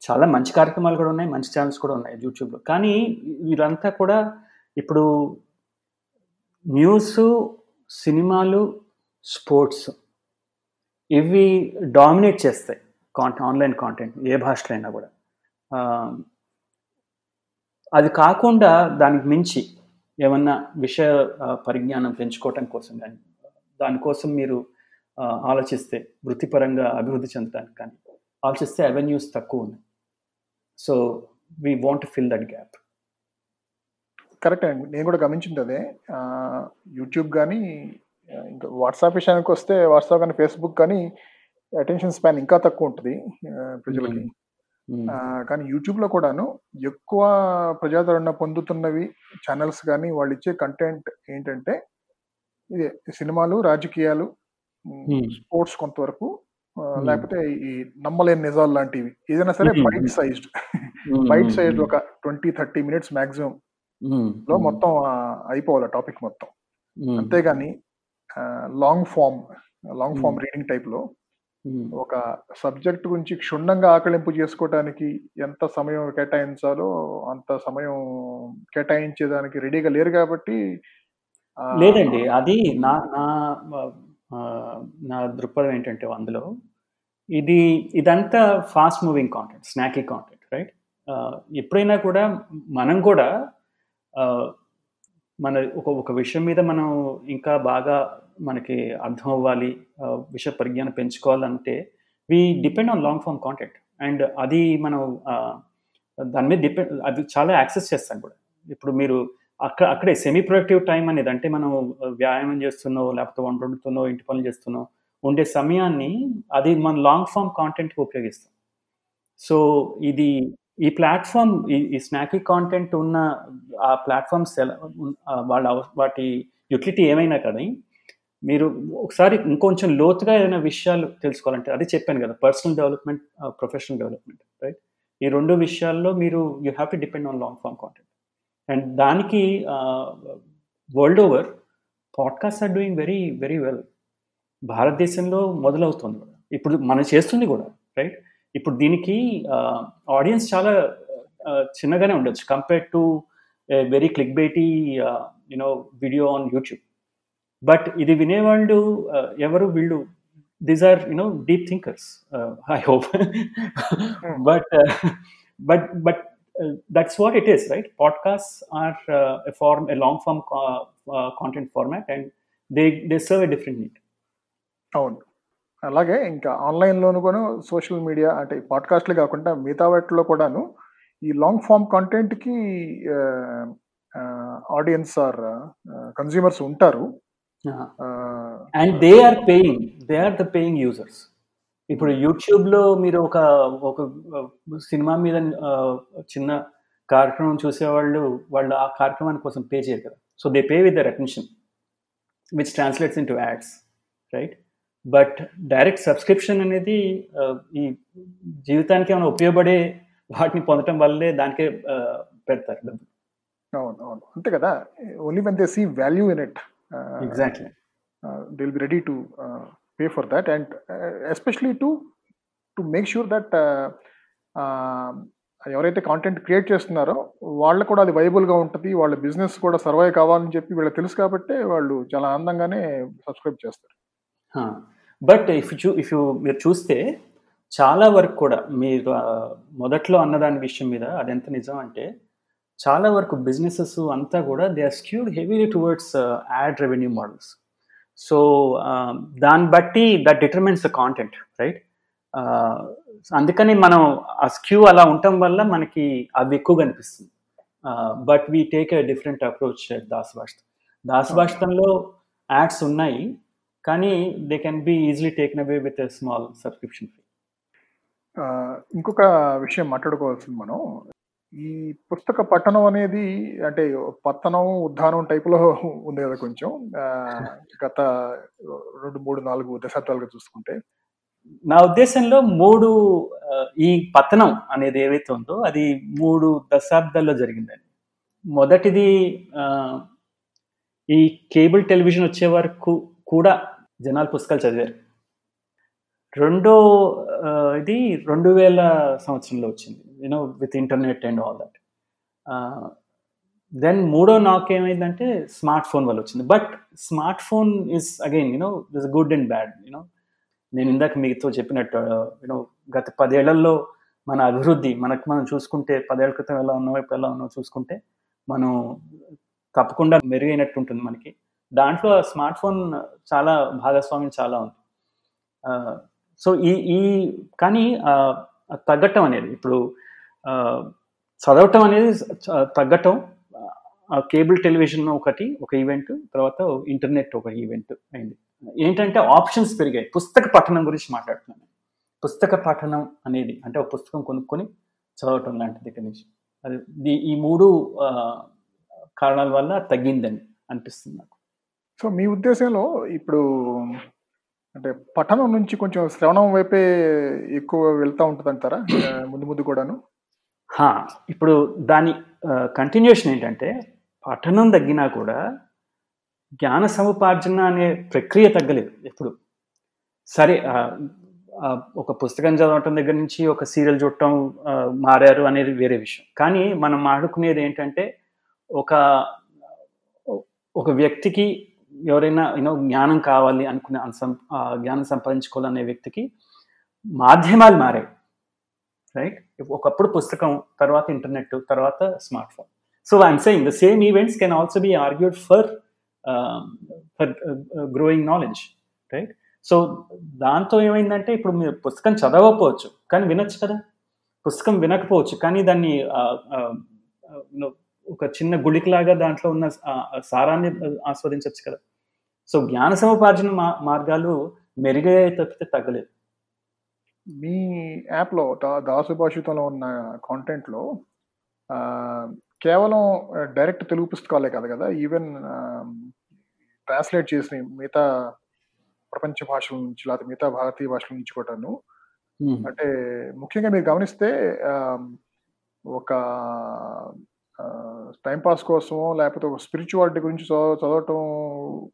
చాలా మంచి కార్యక్రమాలు కూడా ఉన్నాయి, మంచి ఛానల్స్ కూడా ఉన్నాయి యూట్యూబ్లో. కానీ వీళ్ళంతా కూడా ఇప్పుడు న్యూస్, సినిమాలు, స్పోర్ట్స్ ఇవి డామినేట్ చేస్తాయి ఆన్లైన్ కాంటెంట్ ఏ భాషలో అయినా కూడా. అది కాకుండా దానికి మించి ఏమన్నా విషయ పరిజ్ఞానం పెంచుకోవటం కోసం కానీ, దానికోసం మీరు ఆలోచిస్తే వృత్తిపరంగా అభివృద్ధి చెందడానికి కానీ ఆలోచిస్తే అవెన్యూస్ తక్కువ ఉన్నాయి. So we want to fill that gap. Correct అండి, నేను కూడా గమనించింది అదే. యూట్యూబ్ కానీ, ఇంకా వాట్సాప్ విషయానికి వస్తే వాట్సాప్ కానీ ఫేస్బుక్ కానీ అటెన్షన్ స్పాన్ ఇంకా తక్కువ ఉంటుంది ప్రజలకి. కానీ యూట్యూబ్లో కూడాను ఎక్కువ ప్రజాదరణ పొందుతున్నవి ఛానల్స్ కానీ వాళ్ళు ఇచ్చే కంటెంట్ ఏంటంటే ఇదే సినిమాలు, రాజకీయాలు, స్పోర్ట్స్ కొంతవరకు, లేకపోతే ఈ నమ్మలేని నిజాలు లాంటివి ఏదైనా సరే బైట్ సైజ్ ఒక 20-30 minutes మాక్సిమం లో మొత్తం అయిపోవాలి టాపిక్ మొత్తం. అంతేగాని లాంగ్ ఫామ్ రీడింగ్ టైప్ లో ఒక సబ్జెక్ట్ గురించి క్షుణ్ణంగా ఆకలింపు చేసుకోవటానికి ఎంత సమయం కేటాయించాలో అంత సమయం కేటాయించేదానికి రెడీగా లేరు కాబట్టి. లేదండి, అది నా నా దృక్పథం ఏంటంటే అందులో ఇదంతా fast moving content, snacky content, right? ఎప్పుడైనా కూడా మనం కూడా మన ఒక విషయం మీద మనం ఇంకా బాగా మనకి అర్థం అవ్వాలి, విషయ పరిజ్ఞానం పెంచుకోవాలంటే we depend on long form content. And అది మనం దాని మీద డిపెండ్, అది చాలా యాక్సెస్ చేస్తాం కూడా. ఇప్పుడు మీరు అక్కడే సెమీ ప్రొడక్టివ్ టైం అనేది, అంటే మనం వ్యాయామం చేస్తున్నాం, లేకపోతే వంట వండుతున్నాం, ఇంటి పనులు చేస్తున్నాం, ఉండే సమయాన్ని అది మనం లాంగ్ ఫామ్ కాంటెంట్కి ఉపయోగిస్తాం. సో ఇది ఈ ప్లాట్ఫామ్, ఈ స్నాకీ కాంటెంట్ ఉన్న ఆ ప్లాట్ఫామ్స్ వాటి యూటిలిటీ ఏమైనా కానీ మీరు ఒకసారి ఇంకొంచెం లోతుగా ఏదైనా విషయాలు తెలుసుకోవాలంటే, అదే చెప్పాను కదా, personal development, professional development, right? ఈ రెండు విషయాల్లో మీరు you have to depend on long form content. And దానికి world over podcast are doing very very well. భారతదేశంలో మొదలవుతుంది కూడా, ఇప్పుడు మనం చేస్తుంది కూడా, రైట్? ఇప్పుడు దీనికి ఆడియన్స్ చాలా చిన్నగానే ఉండొచ్చు compared to very click baity you know video on YouTube. But ఇది వినేవాళ్ళు ఎవరు? వీళ్ళు these are you know deep thinkers, I hope. But that's what it is, right? Podcasts are a long form content format and they serve a different need. అవును, అలాగే ఇంకా ఆన్లైన్లోను కూడా సోషల్ మీడియా అంటే పాడ్కాస్ట్లు కాకుండా మిగతా వాటిలో కూడాను ఈ లాంగ్ ఫామ్ కాంటెంట్కి ఆడియన్స్ ఆర్ కన్స్యూమర్స్ ఉంటారు. And they are the paying users. ఇప్పుడు యూట్యూబ్లో మీరు ఒక సినిమా మీద చిన్న కార్యక్రమం చూసేవాళ్ళు, వాళ్ళు ఆ కార్యక్రమాన్ని కోసం పే చేయరు కదా. So they pay with their attention which translates into ads, right? But direct subscription అనేది ఈ జీవితానికి ఏమైనా ఉపయోగపడే వాటిని పొందటం వల్లే దానికే పెడతారు డబ్బు. అవును అవును, అంతే కదా. Only when they see value in it, exactly, they will be ready to pay for that, and especially to make sure that ఎవరైతే కాంటెంట్ క్రియేట్ చేస్తున్నారో వాళ్ళకు కూడా అది వైబుల్గా ఉంటుంది, వాళ్ళ బిజినెస్ కూడా సర్వైవ్ కావాలని చెప్పి వీళ్ళకి తెలుసు కాబట్టి వాళ్ళు చాలా ఆనందంగానే సబ్స్క్రైబ్ చేస్తారు. బట్ మీరు చూస్తే చాలా వరకు కూడా మీరు మొదట్లో అన్నదాని విషయం మీద అది ఎంత నిజం అంటే చాలా వరకు బిజినెసెస్ అంతా కూడా they are skewed heavily towards ad revenue models. So దాన్ని బట్టి that determines the content, right? అందుకని మనం ఆ స్క్యూ అలా ఉండటం వల్ల మనకి అవి ఎక్కువగా అనిపిస్తుంది. But we take a different approach. దాసుభాషితంలో యాడ్స్ ఉన్నాయి కానీ they can be easily taken away with small subscription fee. ఇంకొక విషయం మాట్లాడుకోవాల్సింది మనం, ఈ పుస్తక పఠనం అనేది అంటే పతనం ఉద్ధానం టైపులో ఉంది కదా కొంచెం గత 2-4 దశాబ్దాలుగా చూసుకుంటే. నా ఉద్దేశంలో ఈ పతనం అనేది ఏవైతే ఉందో అది 3 దశాబ్దాల్లో జరిగిందండి. మొదటిది ఈ కేబుల్ టెలివిజన్ వచ్చే వరకు కూడా జనాలు పుస్తకాలు చదివారు. రెండో ఇది 2000 సంవత్సరంలో వచ్చింది, with internet and all that. Then మూడో నాకు ఏమైందంటే స్మార్ట్ ఫోన్ వల్ల వచ్చింది. But smart phone is again this good and bad. నేను ఇందాక మీతో చెప్పినట్టు గత 10 ఏళ్లలో మన అభివృద్ధి మనం చూసుకుంటే, 10 ఏళ్ల క్రితం ఎలా ఉన్నాం ఇప్పుడు ఎలా ఉన్నాం చూసుకుంటే మనం తప్పకుండా మెరుగైనట్టు ఉంటుంది మనకి. దాంట్లో స్మార్ట్ ఫోన్ చాలా భాగస్వామ్యం చాలా ఉంది. సో ఈ కానీ తగ్గటం అనేది ఇప్పుడు చదవటం అనేది తగ్గటం, కేబుల్ టెలివిజన్ ఒక ఈవెంట్, తర్వాత ఇంటర్నెట్ ఒక ఈవెంట్ అయింది. ఏంటంటే ఆప్షన్స్ పెరిగాయి. పుస్తక పఠనం గురించి మాట్లాడుతున్నాను. పుస్తక పఠనం అనేది అంటే ఒక పుస్తకం కొనుక్కొని చదవటం లాంటిది. ఇక్కడ నుంచి అది ఈ 3 కారణాల వల్ల తగ్గిందని అనిపిస్తుంది నాకు. సో మీ ఉద్దేశంలో ఇప్పుడు అంటే పఠనం నుంచి కొంచెం శ్రవణం వైపే ఎక్కువ వెళ్తూ ఉంటుంది అంటారా ముందు కూడాను? ఇప్పుడు దాని కంటిన్యూషన్ ఏంటంటే పఠనం తగ్గినా కూడా జ్ఞాన సముపార్జన అనే ప్రక్రియ తగ్గలేదు ఎప్పుడు. సరే, ఒక పుస్తకం చదవటం దగ్గర నుంచి ఒక సీరియల్ చూడటం మారారు అనేది వేరే విషయం. కానీ మనం మాట్లాడుకునేది ఏంటంటే ఒక వ్యక్తికి ఎవరైనా జ్ఞానం కావాలి అనుకునే జ్ఞానం సంపాదించుకోవాలనే వ్యక్తికి మాధ్యమాలు మారాయి, రైట్? ఒకప్పుడు పుస్తకం, తర్వాత ఇంటర్నెట్, తర్వాత smart phone. So I'm saying the same events can also be argued for growing knowledge, right? So దాంతో ఏమైందంటే ఇప్పుడు మీరు పుస్తకం చదవకపోవచ్చు కానీ వినొచ్చు కదా, పుస్తకం వినకపోవచ్చు కానీ దాన్ని ఒక చిన్న గుళికలాగా దాంట్లో ఉన్న సారాన్ని ఆస్వాదించవచ్చు కదా. సో జ్ఞాన సముపార్జన మార్గాలు మెరుగే తప్పితే తగ్గలేదు. మీ యాప్లో దాసుభాషితంలో ఉన్న కాంటెంట్లో కేవలం డైరెక్ట్ తెలుగు పుస్తకాలే కాదు కదా, ఈవెన్ ట్రాన్స్లేట్ చేసిన మిగతా ప్రపంచ భాషల నుంచి లేకపోతే మిగతా భారతీయ భాషల నుంచి కూడాను. అంటే ముఖ్యంగా మీరు గమనిస్తే ఒక టైంపాస్ కోసమో లేకపోతే ఒక స్పిరిచువాలిటీ గురించి చదవటం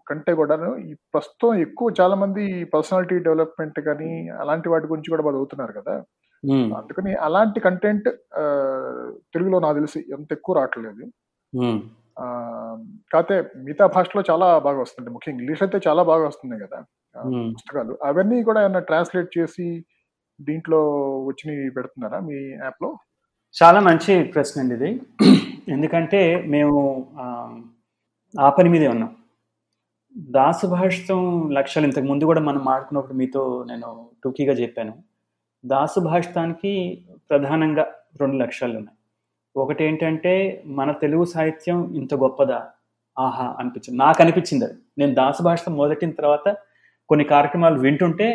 కంటే కూడాను ఈ ప్రస్తుతం ఎక్కువ చాలా మంది పర్సనాలిటీ డెవలప్మెంట్ కానీ అలాంటి వాటి గురించి కూడా వాళ్ళు చదువుతున్నారు కదా. అందుకని అలాంటి కంటెంట్ తెలుగులో నాకు తెలిసి ఎంత ఎక్కువ రావట్లేదు. కాకపోతే మిగతా భాషలో చాలా బాగా వస్తుంది, ముఖ్యంగా ఇంగ్లీష్ అయితే చాలా బాగా వస్తున్నాయి కదా పుస్తకాలు. అవన్నీ కూడా ఏమైనా ట్రాన్స్లేట్ చేసి దీంట్లో వచ్చి పెడుతున్నారా మీ యాప్లో? చాలా మంచి ప్రశ్న అండి ఇది. ఎందుకంటే మేము ఆ పని మీదే ఉన్నాం. దాసుభాషితం లక్ష్యాలు ఇంతకు ముందు కూడా మనం మాట్లాడుకున్నప్పుడు మీతో నేను టూకీగా చెప్పాను. దాసుభాషితానికి ప్రధానంగా 2 లక్ష్యాలు ఉన్నాయి. ఒకటి ఏంటంటే మన తెలుగు సాహిత్యం ఇంత గొప్పదా, ఆహా అనిపించింది, నాకు అనిపించింది అది. నేను దాసుభాషితం మొదటిన తర్వాత కొన్ని కార్యక్రమాలు వింటుంటే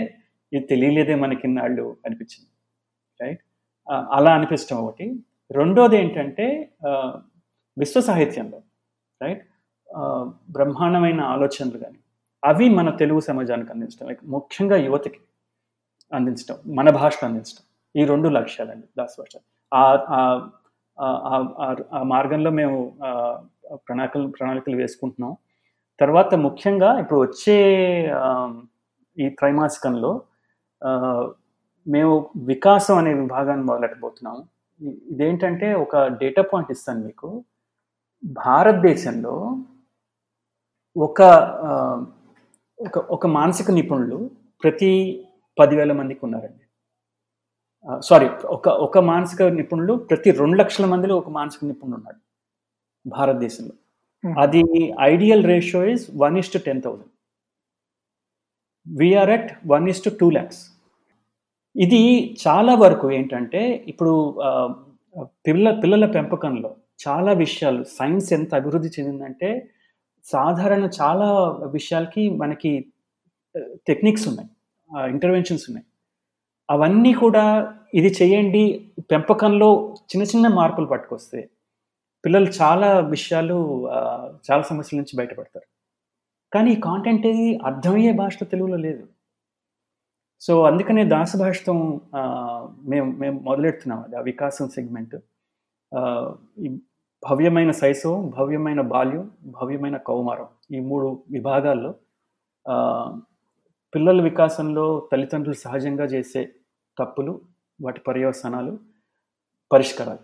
ఇది తెలియలేదే మనకిన్నాళ్ళు అనిపించింది, రైట్? అలా అనిపించడం ఒకటి. రెండోది ఏంటంటే విశ్వ సాహిత్యంలో, రైట్, బ్రహ్మాండమైన ఆలోచనలు కానీ అవి మన తెలుగు సమాజానికి అందించడం, ముఖ్యంగా యువతకి అందించడం, మన భాషను అందించడం. ఈ 2 లక్ష్యాలండి దాసుభాష. ఆ మార్గంలో మేము ప్రణాళికలు వేసుకుంటున్నాం. తర్వాత ముఖ్యంగా ఇప్పుడు వచ్చే ఈ త్రైమాసికంలో మేము వికాసం అనే విభాగాన్ని మొదలెట్టబోతున్నాము. ఇదేంటంటే ఒక డేటా పాయింట్ ఇస్తాను మీకు. భారతదేశంలో ఒక ఒక మానసిక నిపుణులు ప్రతి 10,000 మందికి ఉన్నారండి. సారీ, ఒక మానసిక నిపుణులు ప్రతి 2 లక్షల మందిలో ఒక మానసిక నిపుణుడు ఉన్నాడు భారతదేశంలో. అది ideal ratio is 1:10,000. We are at 1:2 lakhs. ఇది చాలా వరకు ఏంటంటే ఇప్పుడు పిల్లల పెంపకంలో చాలా విషయాలు సైన్స్ ఎంత అభివృద్ధి చెందిందంటే సాధారణ చాలా విషయాలకి మనకి టెక్నిక్స్ ఉన్నాయి, ఇంటర్వెన్షన్స్ ఉన్నాయి. అవన్నీ కూడా ఇది చేయండి, పెంపకంలో చిన్న చిన్న మార్పులు పట్టుకొస్తే పిల్లలు చాలా విషయాలు చాలా సమస్యల నుంచి బయటపడతారు. కానీ ఈ కాంటెంట్ ఏది అర్థమయ్యే భాషలో తెలుగులో లేదు. సో అందుకనే దాసుభాషితం మేము మొదలెడుతున్నాం. అది ఆ వికాసం సెగ్మెంట్. భవ్యమైన శైశవం, భవ్యమైన బాల్యం, భవ్యమైన కౌమారం, ఈ మూడు విభాగాల్లో పిల్లల వికాసంలో తల్లిదండ్రులు సహజంగా చేసే తప్పులు, వాటి పర్యవసానాలు, పరిష్కారాలు,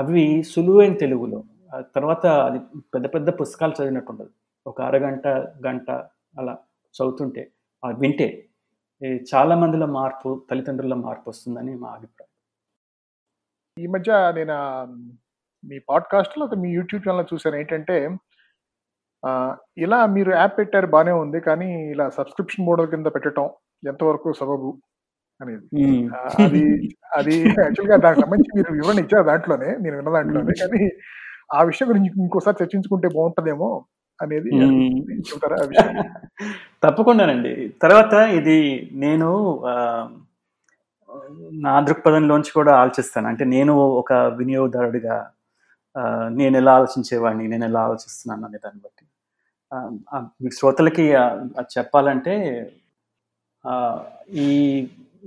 అవి సులువైన తెలుగులో. తర్వాత అది పెద్ద పెద్ద పుస్తకాలు చదివినట్టు ఉండదు. ఒక అరగంట గంట అలా చదువుతుంటే, అవి వింటే చాలా మందిలో మార్పు, తల్లిదండ్రుల మార్పు వస్తుందని మా అభిప్రాయం. ఈ మధ్య నేను మీ పాడ్కాస్ట్ లో, మీ యూట్యూబ్ ఛానల్ చూసాను. ఏంటంటే ఇలా మీరు యాప్ పెట్టారు, బాగానే ఉంది, కానీ ఇలా సబ్స్క్రిప్షన్ మోడల్ కింద పెట్టడం ఎంతవరకు సబబు అనేది, అది అది యాక్చువల్గా దానికి సంబంధించి మీరు వివరణ ఇచ్చారు దాంట్లోనే, నేను విన్న దాంట్లోనే, కానీ ఆ విషయం గురించి ఇంకోసారి చర్చించుకుంటే బాగుంటుందేమో అనేది చెప్తారా? తప్పకుండానండి. తర్వాత ఇది నేను నా దృక్పథంలోంచి కూడా ఆలోచిస్తాను. అంటే నేను ఒక వినియోగదారుడిగా నేను ఎలా ఆలోచించేవాడిని, నేను ఎలా ఆలోచిస్తున్నాను అనే దాన్ని బట్టి మీ శ్రోతలకి చెప్పాలంటే, ఈ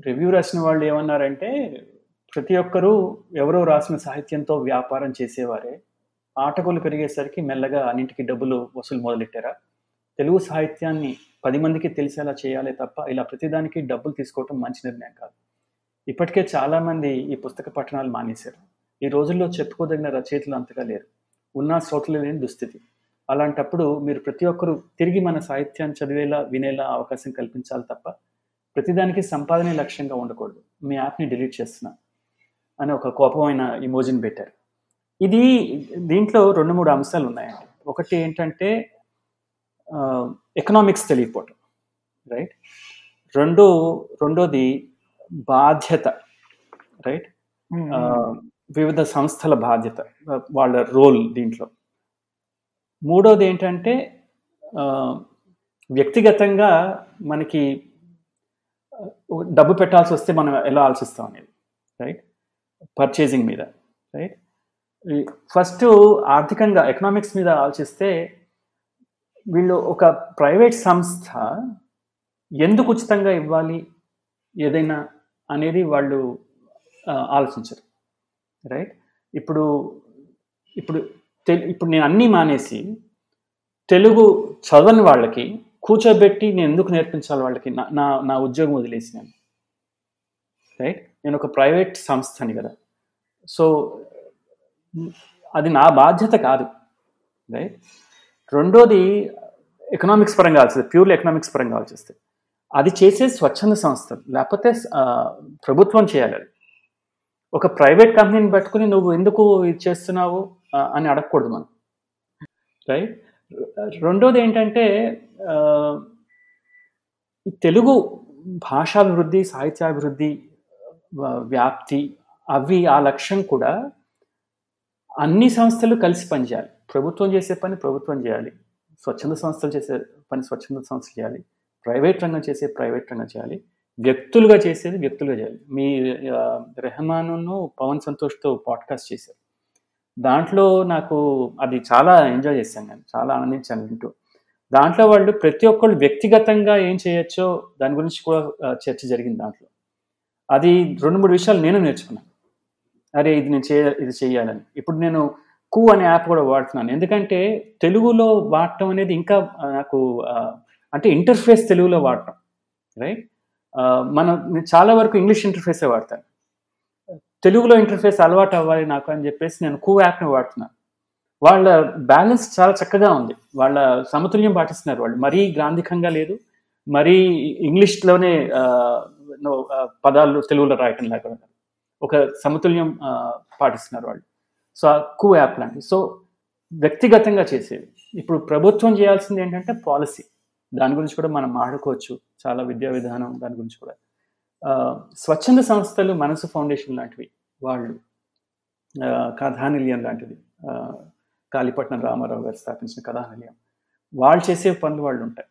రివ్యూ రాసిన వాళ్ళు ఏమన్నారంటే, ప్రతి ఒక్కరూ ఎవరో రాసిన సాహిత్యంతో వ్యాపారం చేసేవారే, ఆటకులు పెరిగేసరికి మెల్లగా అన్నింటికి డబ్బులు వసూలు మొదలెట్టారా, తెలుగు సాహిత్యాన్ని 10 మందికి తెలిసేలా చేయాలి తప్ప ఇలా ప్రతిదానికి డబ్బులు తీసుకోవటం మంచి నిర్ణయం కాదు. ఇప్పటికే చాలామంది ఈ పుస్తక పఠనాలు మానేశారు. ఈ రోజుల్లో చెప్పుకోదగిన రచయితలు అంతగా లేరు, ఉన్న శ్రోతలు లేని దుస్థితి. అలాంటప్పుడు మీరు ప్రతి ఒక్కరూ తిరిగి మన సాహిత్యాన్ని చదివేలా, వినేలా అవకాశం కల్పించాలి తప్ప ప్రతిదానికి సంపాదనే లక్ష్యంగా ఉండకూడదు. మీ యాప్ని డిలీట్ చేస్తున్నా అని ఒక కోపమైన ఇమోజిన్ పెట్టారు. ఇది దీంట్లో 2-3 అంశాలు ఉన్నాయండి. ఒకటి ఏంటంటే ఎకనామిక్స్ తెలియకపోవటం, రైట్. రెండోది బాధ్యత, రైట్. వివిధ సంస్థల బాధ్యత, వాళ్ళ రోల్ దీంట్లో. మూడోది ఏంటంటే వ్యక్తిగతంగా మనకి డబ్బు పెట్టాల్సి వస్తే మనం ఎలా ఆలోచిస్తాం అనేది, రైట్, పర్చేసింగ్ మీద, రైట్. ఫస్ట్ ఆర్థికంగా ఎకనామిక్స్ మీద ఆలోచిస్తే, వీళ్ళు ఒక ప్రైవేట్ సంస్థ ఎందుకు ఉచితంగా ఇవ్వాలి ఏదైనా అనేది వాళ్ళు ఆలోచించరు, రైట్. ఇప్పుడు నేను అన్నీ మానేసి తెలుగు చదవని వాళ్ళకి కూర్చోబెట్టి నేను ఎందుకు నేర్పించాలి వాళ్ళకి, నా నా ఉద్యోగం వదిలేసి నేను, రైట్. నేను ఒక ప్రైవేట్ సంస్థని కదా, సో అది నా బాధ్యత కాదు, రైట్. రెండోది ఎకనామిక్స్ పరంగా ఆలోచిస్తుంది, ప్యూర్లీ ఎకనామిక్స్ పరంగా ఆలోచిస్తే అది చేసే స్వచ్ఛంద సంస్థలు, లేకపోతే ప్రభుత్వం చేయాలి. అది ఒక ప్రైవేట్ కంపెనీని పెట్టుకుని నువ్వు ఎందుకు ఇది చేస్తున్నావు అని అడగకూడదు మనం, రైట్. రెండోది ఏంటంటే తెలుగు భాషాభివృద్ధి, సాహిత్యాభివృద్ధి, వ్యాప్తి, అవి ఆ లక్ష్యం కూడా అన్ని సంస్థలు కలిసి పనిచేయాలి. ప్రభుత్వం చేసే పని ప్రభుత్వం చేయాలి, స్వచ్ఛంద సంస్థలు చేసే పని స్వచ్ఛంద సంస్థలు చేయాలి, ప్రైవేట్ రంగం చేసే ప్రైవేట్ రంగం చేయాలి, వ్యక్తులుగా చేసేది వ్యక్తులుగా చేయాలి. మీ రెహమానును పవన్ సంతోష్తో పాడ్కాస్ట్ చేశారు, దాంట్లో నాకు అది చాలా ఎంజాయ్ చేశాను, నేను చాలా ఆనందించాను వింటూ. దాంట్లో వాళ్ళు ప్రతి ఒక్కళ్ళు వ్యక్తిగతంగా ఏం చేయొచ్చో దాని గురించి కూడా చర్చ జరిగింది దాంట్లో. అది 2-3 విషయాలు నేను నేర్చుకున్నాను. అరే ఇది నేను ఇది చేయాలని. ఇప్పుడు నేను కూ అనే యాప్ కూడా వాడుతున్నాను, ఎందుకంటే తెలుగులో వాడటం అనేది ఇంకా నాకు, అంటే ఇంటర్ఫేస్ తెలుగులో వాడటం, రైట్. మనం చాలా వరకు ఇంగ్లీష్ ఇంటర్ఫేసే వాడతాను, తెలుగులో ఇంటర్ఫేస్ అలవాటు అవ్వాలి నాకు అని చెప్పేసి నేను కూ యాప్ని వాడుతున్నాను. వాళ్ళ బ్యాలెన్స్ చాలా చక్కగా ఉంది, వాళ్ళ సమతుల్యం పాటిస్తున్నారు. వాళ్ళు మరీ గ్రాంధికంగా లేదు, మరీ ఇంగ్లీష్లోనే పదాలు తెలుగులో రాయటం లేకుండా ఒక సమతుల్యం పాటిస్తున్నారు వాళ్ళు. సో ఆ కూ యాప్ లాంటివి. సో వ్యక్తిగతంగా చేసేది. ఇప్పుడు ప్రభుత్వం చేయాల్సింది ఏంటంటే పాలసీ, దాని గురించి కూడా మనం ఆడుకోవచ్చు, చాలా విద్యా విధానం దాని గురించి కూడా. స్వచ్ఛంద సంస్థలు, మనసు ఫౌండేషన్ లాంటివి, వాళ్ళు కథానిలియం లాంటిది, కాళీపట్నం రామారావు గారు స్థాపించిన కథానిలియం, వాళ్ళు చేసే పనులు వాళ్ళు ఉంటాయి.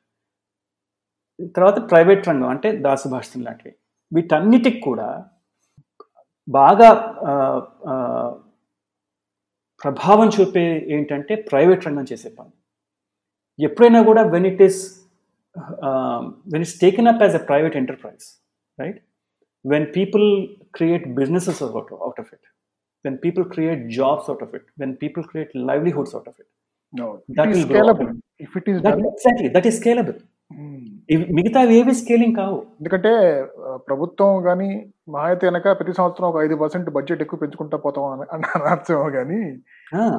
తర్వాత ప్రైవేట్ రంగం అంటే దాసుభాషితం లాంటివి. వీటన్నిటికి కూడా బాగా ప్రభావం చూపే ఏంటంటే ప్రైవేట్ రంగం చేసే పని. ఎప్పుడైనా కూడా when it is taken up as a private enterprise, right? When people create businesses out of it, when people create jobs out of it, when people create livelihoods out of it, no, that is scalable. If it is done, exactly, that is scalable. మిగతా ఏవి స్కేలింగ్ కావు, ఎందుకంటే ప్రభుత్వం కానీ మహాయిత వెనక ప్రతి సంవత్సరం ఒక 5% బడ్జెట్ ఎక్కువ పెంచుకుంటా పోతాం అని అర్థం. కానీ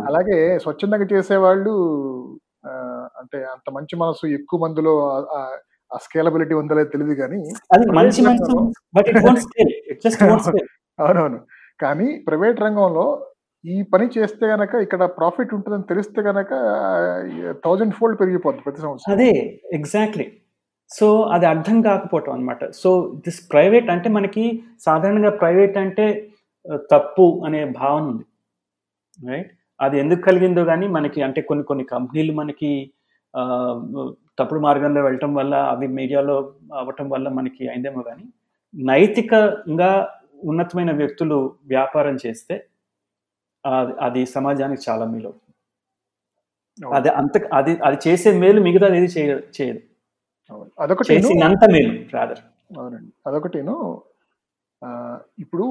అలాగే స్వచ్ఛందంగా చేసేవాళ్ళు అంటే అంత మంచి మనసు ఎక్కువ మందిలో ఆ స్కేలబిలిటీ ఉందో తెలియదు కానీ అవునవును. కానీ ప్రైవేట్ రంగంలో ఈ పని చేస్తే గనక ఇక్కడ ప్రాఫిట్ ఉంటుందని తెలిస్తే గనక 1000 fold పెరిగిపోతుంది ప్రతి సంవత్సరం. అదే ఎగ్జాక్ట్లీ. సో అది అర్థం కాకపోవటం అనమాట. సో దిస్ ప్రైవేట్ అంటే మనకి సాధారణంగా ప్రైవేట్ అంటే తప్పు అనే భావన ఉంది, రైట్? అది ఎందుకు కలిగిందో కానీ మనకి అంటే కొన్ని కొన్ని కంపెనీలు మనకి తప్పుడు మార్గంలో వెళ్ళటం వల్ల, అవి మీడియాలో అవ్వటం వల్ల మనకి అయిందేమో. కానీ నైతికంగా ఉన్నతమైన వ్యక్తులు వ్యాపారం చేస్తే అది సమాజానికి చాలా మేలు అవుతుంది. అది అంత అది అది చేసే మేలు మిగతా ఏది చేయదు, చేసినంత మేలు రాదర్. అవునండి, అదొకటేను. ఇప్పుడు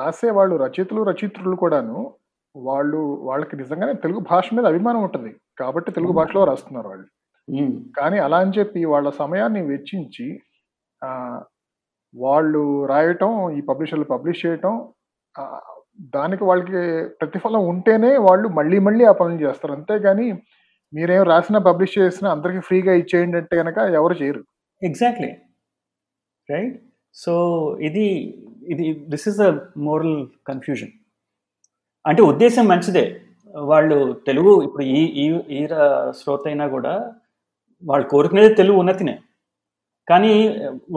రాసేవాళ్ళు రచయిత్రులు కూడాను వాళ్ళకి నిజంగానే తెలుగు భాష మీద అభిమానం ఉంటుంది కాబట్టి తెలుగు భాషలో రాస్తున్నారు వాళ్ళు. కానీ అలా అని చెప్పి వాళ్ళ సమయాన్ని వెచ్చించి వాళ్ళు రాయటం, ఈ పబ్లిషర్లు పబ్లిష్ చేయటం, దానికి వాళ్ళకి ప్రతిఫలం ఉంటేనే వాళ్ళు మళ్ళీ మళ్ళీ ఆ పనులు చేస్తారు. అంతేగాని మీరేం రాసినా పబ్లిష్ చేసినా అందరికీ ఫ్రీగా ఇచ్చేయండి అంటే కనుక ఎవరు చేయరు. Exactly, right? సో ఇది ఇది this is a moral confusion. అంటే ఉద్దేశం మంచిదే, వాళ్ళు తెలుగు ఇప్పుడు ఈ శ్రోత అయినా కూడా వాళ్ళు కోరుకునేది తెలుగు ఉన్నతినే, కానీ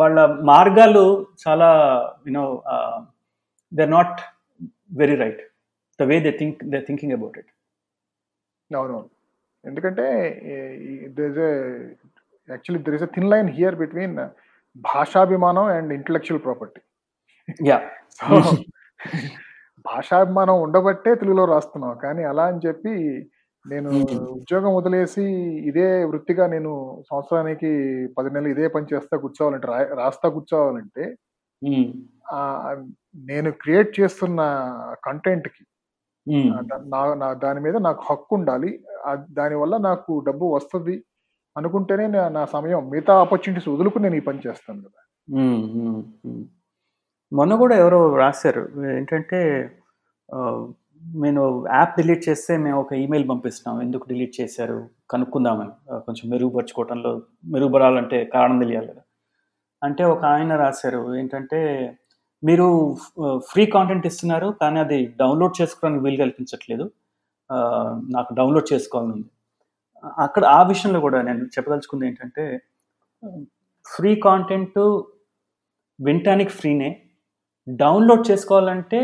వాళ్ళ మార్గాలు చాలా you know they are not very right the way they thinking about it. అవునవును, ఎందుకంటే there is a thin line here between భాషాభిమానం అండ్ ఇంటలెక్చువల్ ప్రాపర్టీ. యా, భాషాభిమానం ఉండబట్టే తెలుగులో రాస్తున్నాం, కానీ అలా అని చెప్పి నేను ఉద్యోగం వదిలేసి ఇదే వృత్తిగా నేను సంవత్సరానికి 10 నెలలు ఇదే పని చేస్తా కూర్చోవాలంటే రాస్తా కూర్చోవాలంటే నేను క్రియేట్ చేస్తున్న కంటెంట్ కి దాని మీద నాకు హక్కు ఉండాలి, దానివల్ల నాకు డబ్బు వస్తుంది అనుకుంటేనే నా సమయం మిగతా ఆపర్చునిటీస్ వదులుకుని నేను ఈ పని చేస్తాను కదా. మొన్న కూడా ఎవరో రాశారు ఏంటంటే, నేను యాప్ డిలీట్ చేస్తే మేము ఒక ఈమెయిల్ పంపిస్తున్నాం, ఎందుకు డిలీట్ చేశారు కనుక్కుందామని, కొంచెం మెరుగుపరచుకోవటంలో మెరుగుపడాలంటే కారణం తెలియాలి కదా. అంటే ఒక ఆయన రాశారు ఏంటంటే, మీరు ఫ్రీ కాంటెంట్ ఇస్తున్నారు కానీ అది డౌన్లోడ్ చేసుకోవడానికి వీలు కల్పించట్లేదు, నాకు డౌన్లోడ్ చేసుకోవాలని. అక్కడ ఆ విషయంలో కూడా నేను చెప్పదలుచుకుంది ఏంటంటే, ఫ్రీ కాంటెంట్ వినటానికి ఫ్రీనే, డౌన్లోడ్ చేసుకోవాలంటే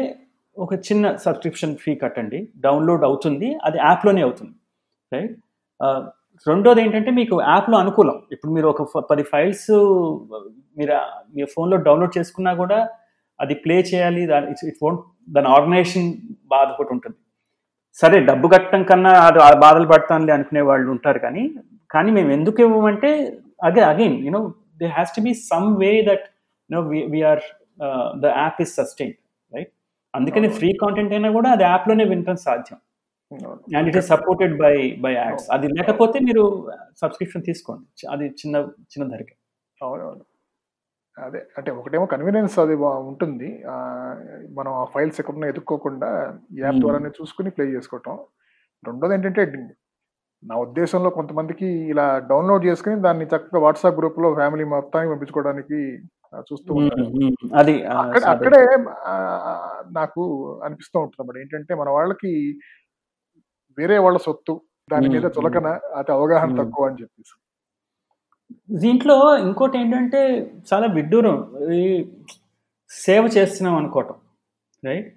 ఒక చిన్న సబ్స్క్రిప్షన్ ఫీ కట్టండి, డౌన్లోడ్ అవుతుంది, అది యాప్లోనే అవుతుంది, రైట్? రెండోది ఏంటంటే మీకు యాప్లో అనుకూలం. ఇప్పుడు మీరు ఒక 10 files మీరు మీ ఫోన్లో డౌన్లోడ్ చేసుకున్నా కూడా అది ప్లే చేయాలి, దాని ఆర్గనైజేషన్ బాధ ఒకటి ఉంటుంది. సరే, డబ్బు కట్టడం కన్నా అది బాధలు పడతానులే అనుకునే వాళ్ళు ఉంటారు, కానీ మేము ఎందుకు ఇవ్వమంటే again you know there has to be some way that you know we're the app is sustain, right? అందుకని ఫ్రీ కాంటెంట్ అయినా కూడా అది యాప్లోనే వినటం సాధ్యం, and it is supported by ads. అది లేకపోతే మీరు సబ్స్క్రిప్షన్ తీసుకోండి, అది చిన్న చిన్న ధరకే. అవునవును, అదే అంటే ఒకటేమో కన్వీనియన్స్ అది ఉంటుంది, మనం ఆ ఫైల్స్ ఎక్కడన్నా ఎదుక్కోకుండా యాప్ ద్వారానే చూసుకుని ప్లే చేసుకోవటం. రెండోది ఏంటంటే, నా ఉద్దేశంలో కొంతమందికి ఇలా డౌన్లోడ్ చేసుకుని దాన్ని చక్కగా వాట్సాప్ గ్రూప్లో ఫ్యామిలీ మొత్తానికి పంపించుకోవడానికి చూస్తూ ఉంటారు. అది అక్కడే నాకు అనిపిస్తూ ఉంటుంది అన్నమాట. ఏంటంటే మన వాళ్ళకి వేరే వాళ్ళ సొత్తు, దాని మీద చులకన, అది అవగాహన తక్కువ అని చెప్పేసి. దీంట్లో ఇంకోటి ఏంటంటే, చాలా విడ్డూరం ఈ సేవ చేస్తున్నాం అనుకోవటం, రైట్?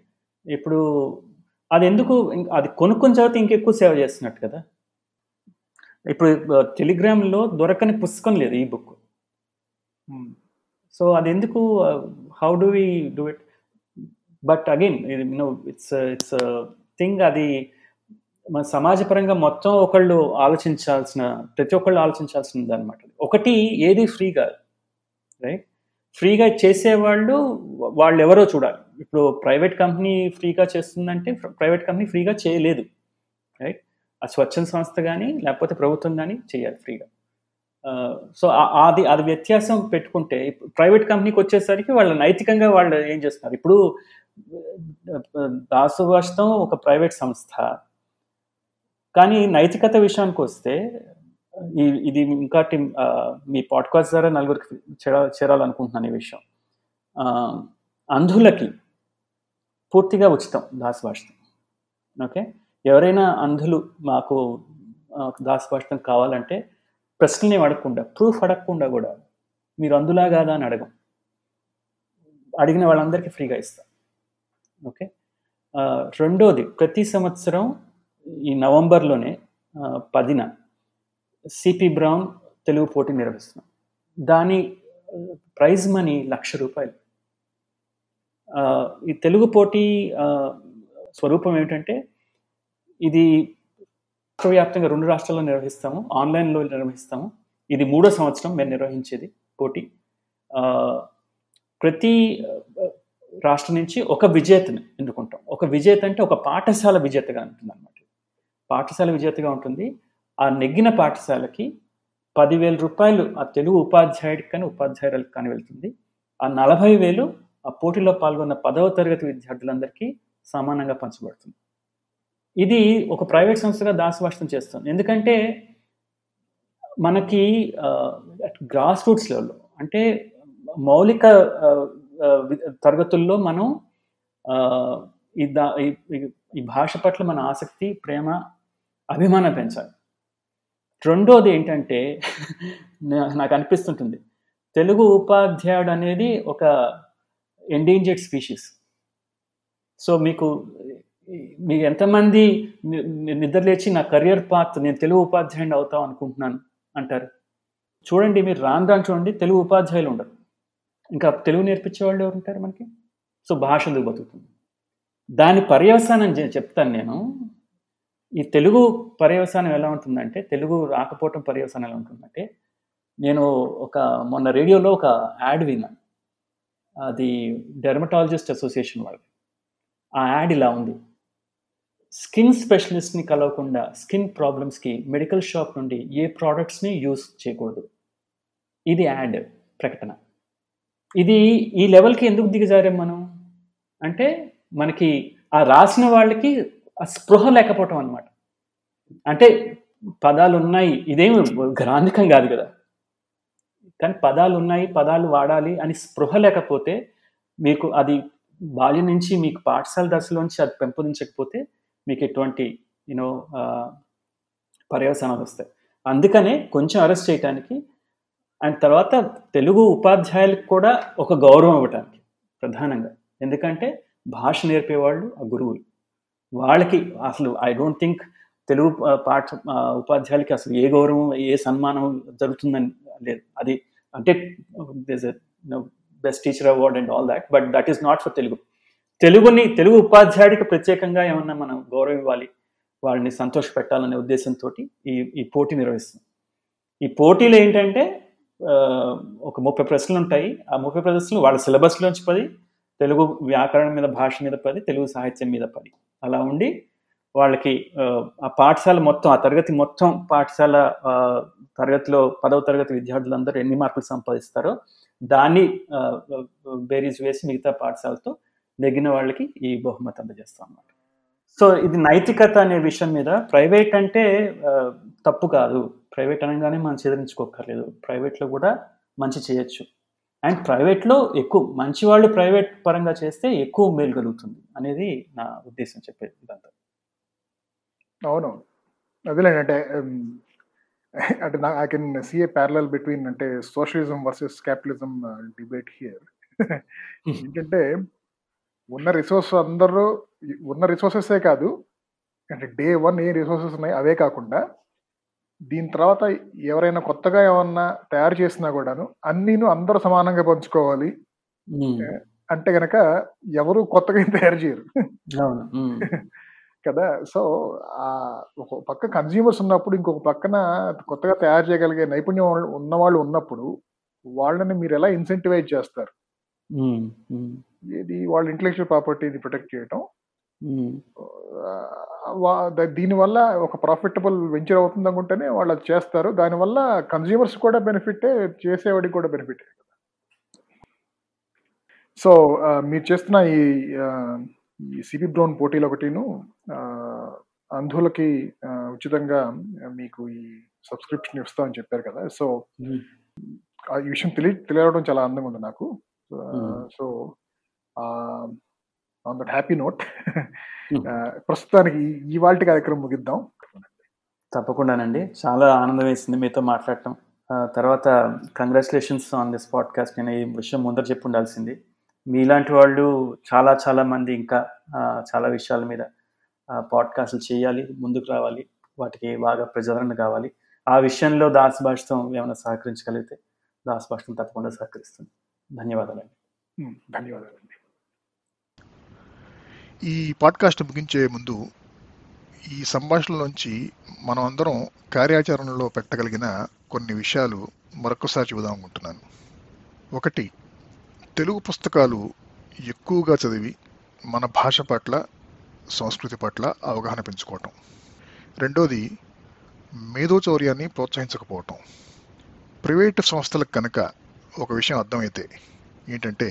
ఇప్పుడు అది ఎందుకు అది కొనుక్కున్న తర్వాత ఇంకెక్కువ సేవ చేస్తున్నట్టు కదా. ఇప్పుడు టెలిగ్రామ్లో దొరకని పుస్తకం లేదు, ఈ బుక్. సో అది ఎందుకు, how do we do it? But again you know it's thing. అది మన సమాజపరంగా మొత్తం ఒకళ్ళు ప్రతి ఒక్కళ్ళు ఆలోచించాల్సింది అనమాట. ఒకటి, ఏది ఫ్రీ కాదు, రైట్? ఫ్రీగా చేసేవాళ్ళు వాళ్ళు ఎవరో చూడాలి. ఇప్పుడు ప్రైవేట్ కంపెనీ ఫ్రీగా చేస్తుందంటే ప్రైవేట్ కంపెనీ ఫ్రీగా చేయలేదు, రైట్? ఆ స్వచ్ఛంద సంస్థ కానీ లేకపోతే ప్రభుత్వం కానీ చేయాలి ఫ్రీగా. సో అది అది వ్యత్యాసం పెట్టుకుంటే ప్రైవేట్ కంపెనీకి వచ్చేసరికి వాళ్ళు నైతికంగా వాళ్ళు ఏం చేస్తున్నారు. ఇప్పుడు దాసుభాషితం ఒక ప్రైవేట్ సంస్థ, కానీ నైతికత విషయానికి వస్తే ఇది ఇంకాటి మీ పాడ్కాస్ట్ ద్వారా నలుగురికి చేరాలనుకుంటున్నాను ఈ విషయం. అంధులకి పూర్తిగా ఉచితం దాసుభాషితం, ఓకే? ఎవరైనా అంధులు మాకు దాసుభాషితం కావాలంటే ప్రశ్నలు ఏమి అడగకుండా, ప్రూఫ్ అడగకుండా కూడా, మీరు అందులా కాదా అని అడగం, అడిగిన వాళ్ళందరికీ ఫ్రీగా ఇస్తాం, ఓకే? రెండోది, ప్రతి సంవత్సరం ఈ నవంబర్లోనే 10న సిపి బ్రౌన్ తెలుగు పోటీ నిర్వహిస్తున్నాం. దాని ప్రైజ్ మనీ 1,00,000 రూపాయలు. ఈ తెలుగు పోటీ స్వరూపం ఏమిటంటే, ఇది రాష్ట్రవ్యాప్తంగా 2 రాష్ట్రాల్లో నిర్వహిస్తాము, ఆన్లైన్లో నిర్వహిస్తాము. ఇది 3వ సంవత్సరం మేము నిర్వహించేది పోటీ. ప్రతి రాష్ట్రం నుంచి ఒక విజేతను ఎన్నుకుంటాం. ఒక విజేత అంటే ఒక పాఠశాల విజేతగా ఉంటుంది అన్నమాట. పాఠశాల విజేతగా ఉంటుంది. ఆ నెగ్గిన పాఠశాలకి 10,000 రూపాయలు ఆ తెలుగు ఉపాధ్యాయుడికి కానీ ఉపాధ్యాయురాలకు కానీ వెళ్తుంది. ఆ 40,000 ఆ పోటీలో పాల్గొన్న 10వ తరగతి విద్యార్థులందరికీ సమానంగా పంచబడుతుంది. ఇది ఒక ప్రైవేట్ సంస్థగా దాసుభాషితం చేస్తుంది. ఎందుకంటే మనకి గ్రాస్ రూట్స్ లెవెల్లో, అంటే మౌలిక తరగతుల్లో మనం ఈ భాష పట్ల మన ఆసక్తి, ప్రేమ, అభిమానం పెంచాలి. రెండోది ఏంటంటే, నాకు అనిపిస్తుంటుంది తెలుగు ఉపాధ్యాయుడు అనేది ఒక ఎండేంజర్డ్ స్పీషీస్. సో మీకు ఎంతమంది నిద్రలేచి నా కెరియర్ పాత్ నేను తెలుగు ఉపాధ్యాయుడు అవుతాం అనుకుంటున్నాను అంటారు. చూడండి, మీరు రాను చూడండి తెలుగు ఉపాధ్యాయులు ఉండరు, ఇంకా తెలుగు నేర్పించేవాళ్ళు ఎవరు ఉంటారు మనకి? సో భాష ఎందుకు బతుకుతుంది? దాని పర్యవసానం చెప్తాను నేను. ఈ తెలుగు పర్యవసానం ఎలా ఉంటుందంటే, తెలుగు రాకపోవటం పర్యవసానం ఎలా ఉంటుందంటే, నేను మొన్న రేడియోలో ఒక యాడ్ విన్నాను. అది డెర్మటాలజిస్ట్ అసోసియేషన్ వాళ్ళది. ఆ యాడ్ ఇలా ఉంది: స్కిన్ స్పెషలిస్ట్ని కలవకుండా స్కిన్ ప్రాబ్లమ్స్కి మెడికల్ షాప్ నుండి ఏ ప్రోడక్ట్స్ని యూజ్ చేయకూడదు. ఇది యాడ్ ప్రకటన. ఇది ఈ లెవెల్కి ఎందుకు దిగజారాం మనం అంటే, మనకి ఆ రాసిన వాళ్ళకి ఆ స్పృహ లేకపోవటం అన్నమాట. అంటే పదాలు ఉన్నాయి, ఇదేమి గ్రాంధికం కాదు కదా, కానీ పదాలు ఉన్నాయి, పదాలు వాడాలి అని స్పృహ లేకపోతే, మీకు అది బాల్యం నుంచి, మీకు పాఠశాల దశలోంచి అది పెంపొందించకపోతే మీకు ఎటువంటి పర్యవసానాలు వస్తాయి. అందుకనే కొంచెం అరెస్ట్ చేయటానికి, అండ్ తర్వాత తెలుగు ఉపాధ్యాయులకు కూడా ఒక గౌరవం ఇవ్వటానికి ప్రధానంగా. ఎందుకంటే భాష నేర్పేవాళ్ళు ఆ గురువులు, వాళ్ళకి అసలు ఐ డోంట్ థింక్ తెలుగు ఉపాధ్యాయులకి అసలు ఏ గౌరవం, ఏ సన్మానం జరుగుతుందని లేదు. అది అంటే best teacher award and all that, but that is not for Telugu. Telugu ఉపాధ్యాయుడికి ప్రత్యేకంగా ఏమన్నా మనం గౌరవం ఇవ్వాలి, వాళ్ళని సంతోష పెట్టాలనే ఉద్దేశంతో ఈ పోటీ నిర్వహిస్తాం. ఈ పోటీలు ఏంటంటే, ఒక 30 ప్రశ్నలు ఉంటాయి. ఆ 30 ప్రశ్నలు వాళ్ళ సిలబస్లోంచి 10, తెలుగు వ్యాకరణం మీద, భాష మీద 10, తెలుగు సాహిత్యం మీద 10 అలా ఉండి, వాళ్ళకి ఆ పాఠశాల మొత్తం, ఆ తరగతి మొత్తం, పాఠశాల తరగతిలో 10వ తరగతి విద్యార్థులందరూ ఎన్ని మార్కులు సంపాదిస్తారో దాన్ని బేరీజ్ వేసి మిగతా పాఠశాలతో నెగ్గిన వాళ్ళకి ఈ బహుమతి అందజేస్తాం అన్నమాట. సో ఇది నైతికత అనే విషయం మీద. ప్రైవేట్ అంటే తప్పు కాదు, ప్రైవేట్ అనగానే మనం చెదిరించుకోకర్లేదు, ప్రైవేట్లో కూడా మంచి చేయొచ్చు. అండ్ ప్రైవేట్లో ఎక్కువ మంచి వాళ్ళు ప్రైవేట్ పరంగా చేస్తే ఎక్కువ మేలు కలుగుతుంది అనేది నా ఉద్దేశం చెప్పేది ఇదంతా. అవును, అదేలేండి. అంటే I can see a parallel between అంటే socialism versus capitalism debate here. ఏంటంటే ఉన్న రిసోర్సెసే కాదు, అంటే day 1 ఏ రిసోర్సెస్ ఉన్నాయి అవే కాకుండా దీని తర్వాత ఎవరైనా కొత్తగా ఏమన్నా తయారు చేసినా కూడాను అన్నీను అందరూ సమానంగా పంచుకోవాలి అంటే గనక ఎవరు కొత్తగా తయారు చేయరు కదా. సో ఒక పక్క కన్స్యూమర్స్ ఉన్నప్పుడు, ఇంకొక పక్కన కొత్తగా తయారు చేయగలిగే నైపుణ్యం ఉన్నవాళ్ళు ఉన్నప్పుడు వాళ్ళని మీరు ఎలా ఇన్సెంటివైజ్ చేస్తారు? ఇది వాళ్ళ ఇంటలెక్చువల్ ప్రాపర్టీని ప్రొటెక్ట్ చేయటం, దీనివల్ల ఒక ప్రాఫిటబుల్ వెంచర్ అవుతుంది అనుకుంటేనే వాళ్ళు అది చేస్తారు. దానివల్ల కన్స్యూమర్స్ కూడా బెనిఫిటే, చేసేవాడికి కూడా బెనిఫిటే కదా. సో మీరు చేస్తున్న ఈ సిపి బ్రౌన్ పోటీలు ఒకటిను, అంధులకి ఉచితంగా మీకు ఈ సబ్స్క్రిప్షన్ ఇస్తామని చెప్పారు కదా. సో ఈ విషయం తెలియడం చాలా ఆనందంగా ఉంది నాకు. So on that happy note ప్రస్తుతానికి ఇవాళ కార్యక్రమం ముగిద్దాం. తప్పకుండానండి, చాలా ఆనందం వేసింది మీతో మాట్లాడటం. తర్వాత కంగ్రాచులేషన్స్ ఆన్ దిస్ పాడ్కాస్ట్. నేను ఈ విషయం ముందర చెప్పి ఉండాల్సింది. మీలాంటి వాళ్ళు చాలా చాలా మంది ఇంకా చాలా విషయాల మీద పాడ్కాస్ట్లు చేయాలి, ముందుకు రావాలి, వాటికి బాగా ప్రజాదరణ కావాలి. ఆ విషయంలో దాసుభాషితం ఏమైనా సహకరించగలిగితే దాసుభాషితం తప్పకుండా సహకరిస్తుంది. ధన్యవాదాలండి. ధన్యవాదాలండి. ఈ పాడ్కాస్ట్ ముగించే ముందు ఈ సంభాషణలోంచి మనం అందరం కార్యాచరణలో పెట్టగలిగిన కొన్ని విషయాలు మరొకసారి చూద్దాం అనుకుంటున్నాను. ఒకటి, తెలుగు పుస్తకాలు ఎక్కువగా చదివి మన భాష పట్ల, సంస్కృతి పట్ల అవగాహన పెంచుకోవటం. రెండోది, మేధోచౌర్యాన్ని ప్రోత్సహించకపోవటం. ప్రైవేటు సంస్థలకు కనుక ఒక విషయం అర్థమైతే ఏంటంటే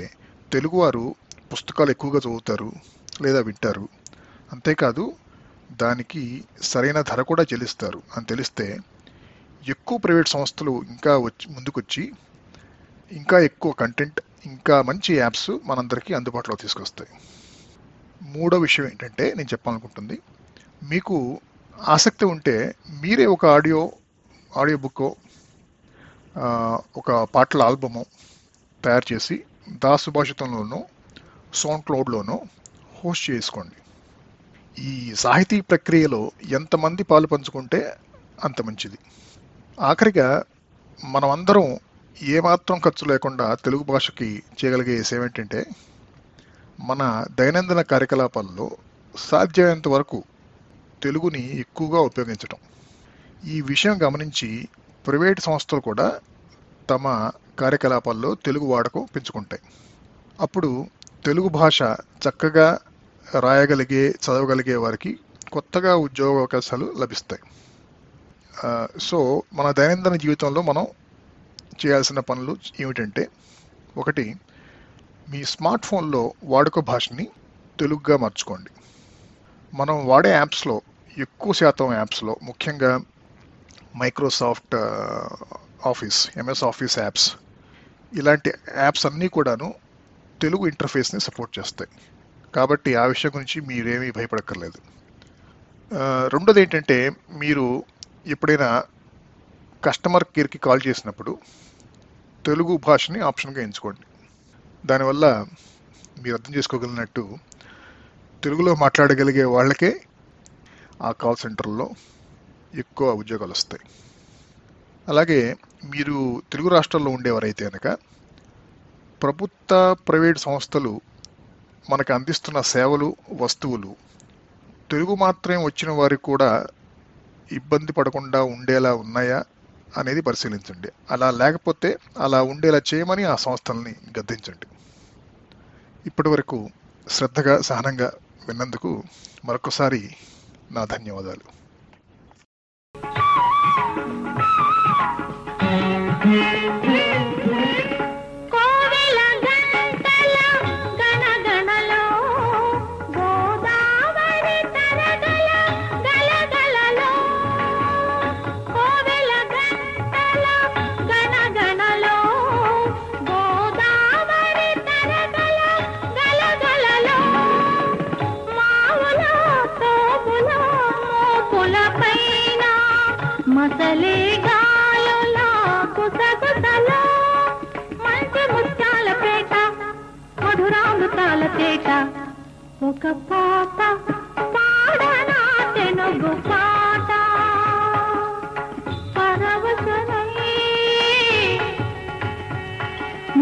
తెలుగువారు పుస్తకాలు ఎక్కువగా చదువుతారు లేదా వింటారు, అంతేకాదు దానికి సరైన ధర కూడా చెల్లిస్తారు అని తెలిస్తే ఎక్కువ ప్రైవేట్ సంస్థలు ఇంకా ముందుకొచ్చి ఇంకా ఎక్కువ కంటెంట్, ఇంకా మంచి యాప్స్ మనందరికీ అందుబాటులో తీసుకొస్తాయి. మూడో విషయం ఏంటంటే నేను చెప్పాలనుకుంటుంది, మీకు ఆసక్తి ఉంటే మీరే ఒక ఆడియో బుక్, ఒక పాటల ఆల్బము తయారు చేసి దాసుభాషితంలోనూ సౌండ్ క్లౌడ్లోనూ హోస్ట్ చేసుకోండి. ఈ సాహితీ ప్రక్రియలో ఎంతమంది పాలు పంచుకుంటే అంత మంచిది. ఆఖరిగా మనమందరం ఏమాత్రం ఖర్చు లేకుండా తెలుగు భాషకి చేయగలిగే సేవ ఏంటంటే మన దైనందిన కార్యకలాపాల్లో సాధ్యమైనంత వరకు తెలుగుని ఎక్కువగా ఉపయోగించటం. ఈ విషయం గమనించి ప్రైవేట్ సంస్థలు కూడా తమ కార్యకలాపాల్లో తెలుగు వాడకం పెంచుకుంటాయి. అప్పుడు తెలుగు భాష చక్కగా రాయగలిగే, చదవగలిగే వారికి కొత్తగా ఉద్యోగ అవకాశాలు లభిస్తాయి. సో మన దైనందిన జీవితంలో మనం చేయాల్సిన పనులు ఏమిటంటే, ఒకటి, మీ స్మార్ట్ ఫోన్లో వాడుక భాషని తెలుగుగా మార్చుకోండి. మనం వాడే యాప్స్లో ఎక్కువ శాతం యాప్స్లో, ముఖ్యంగా Microsoft office, MS office apps, ఇలాంటి యాప్స్ అన్నీ కూడాను తెలుగు ఇంటర్ఫేస్ని సపోర్ట్ చేస్తాయి. కాబట్టి ఆ విషయం గురించి మీరేమీ భయపడక్కర్లేదు. రెండోది ఏంటంటే, మీరు ఎప్పుడైనా కస్టమర్ కేర్కి కాల్ చేసినప్పుడు తెలుగు భాషని ఆప్షన్గా ఎంచుకోండి. దానివల్ల మీరు అర్థం చేసుకోగలిగినట్టు తెలుగులో మాట్లాడగలిగే వాళ్ళకే ఆ కాల్ సెంటర్లో ఎక్కువ ఉద్యోగాలు వస్తాయి. అలాగే మీరు తెలుగు రాష్ట్రాల్లో ఉండేవారైతే కనుక ప్రభుత్వ, ప్రైవేట్ సంస్థలు మనకు అందిస్తున్న సేవలు, వస్తువులు తెలుగు మాత్రమే వచ్చిన వారికి కూడా ఇబ్బంది పడకుండా ఉండేలా ఉన్నాయా అనేది పరిశీలించండి. అలా లేకపోతే అలా ఉండేలా చేయమని ఆ సంస్థల్ని గద్దించండి. ఇప్పటి వరకు శ్రద్ధగా, సహనంగా విన్నందుకు మరొకసారి నా ధన్యవాదాలు. ఒక పాట పాడనా తెలుగు పాట, పరవశనై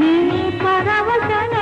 నీ పరవశన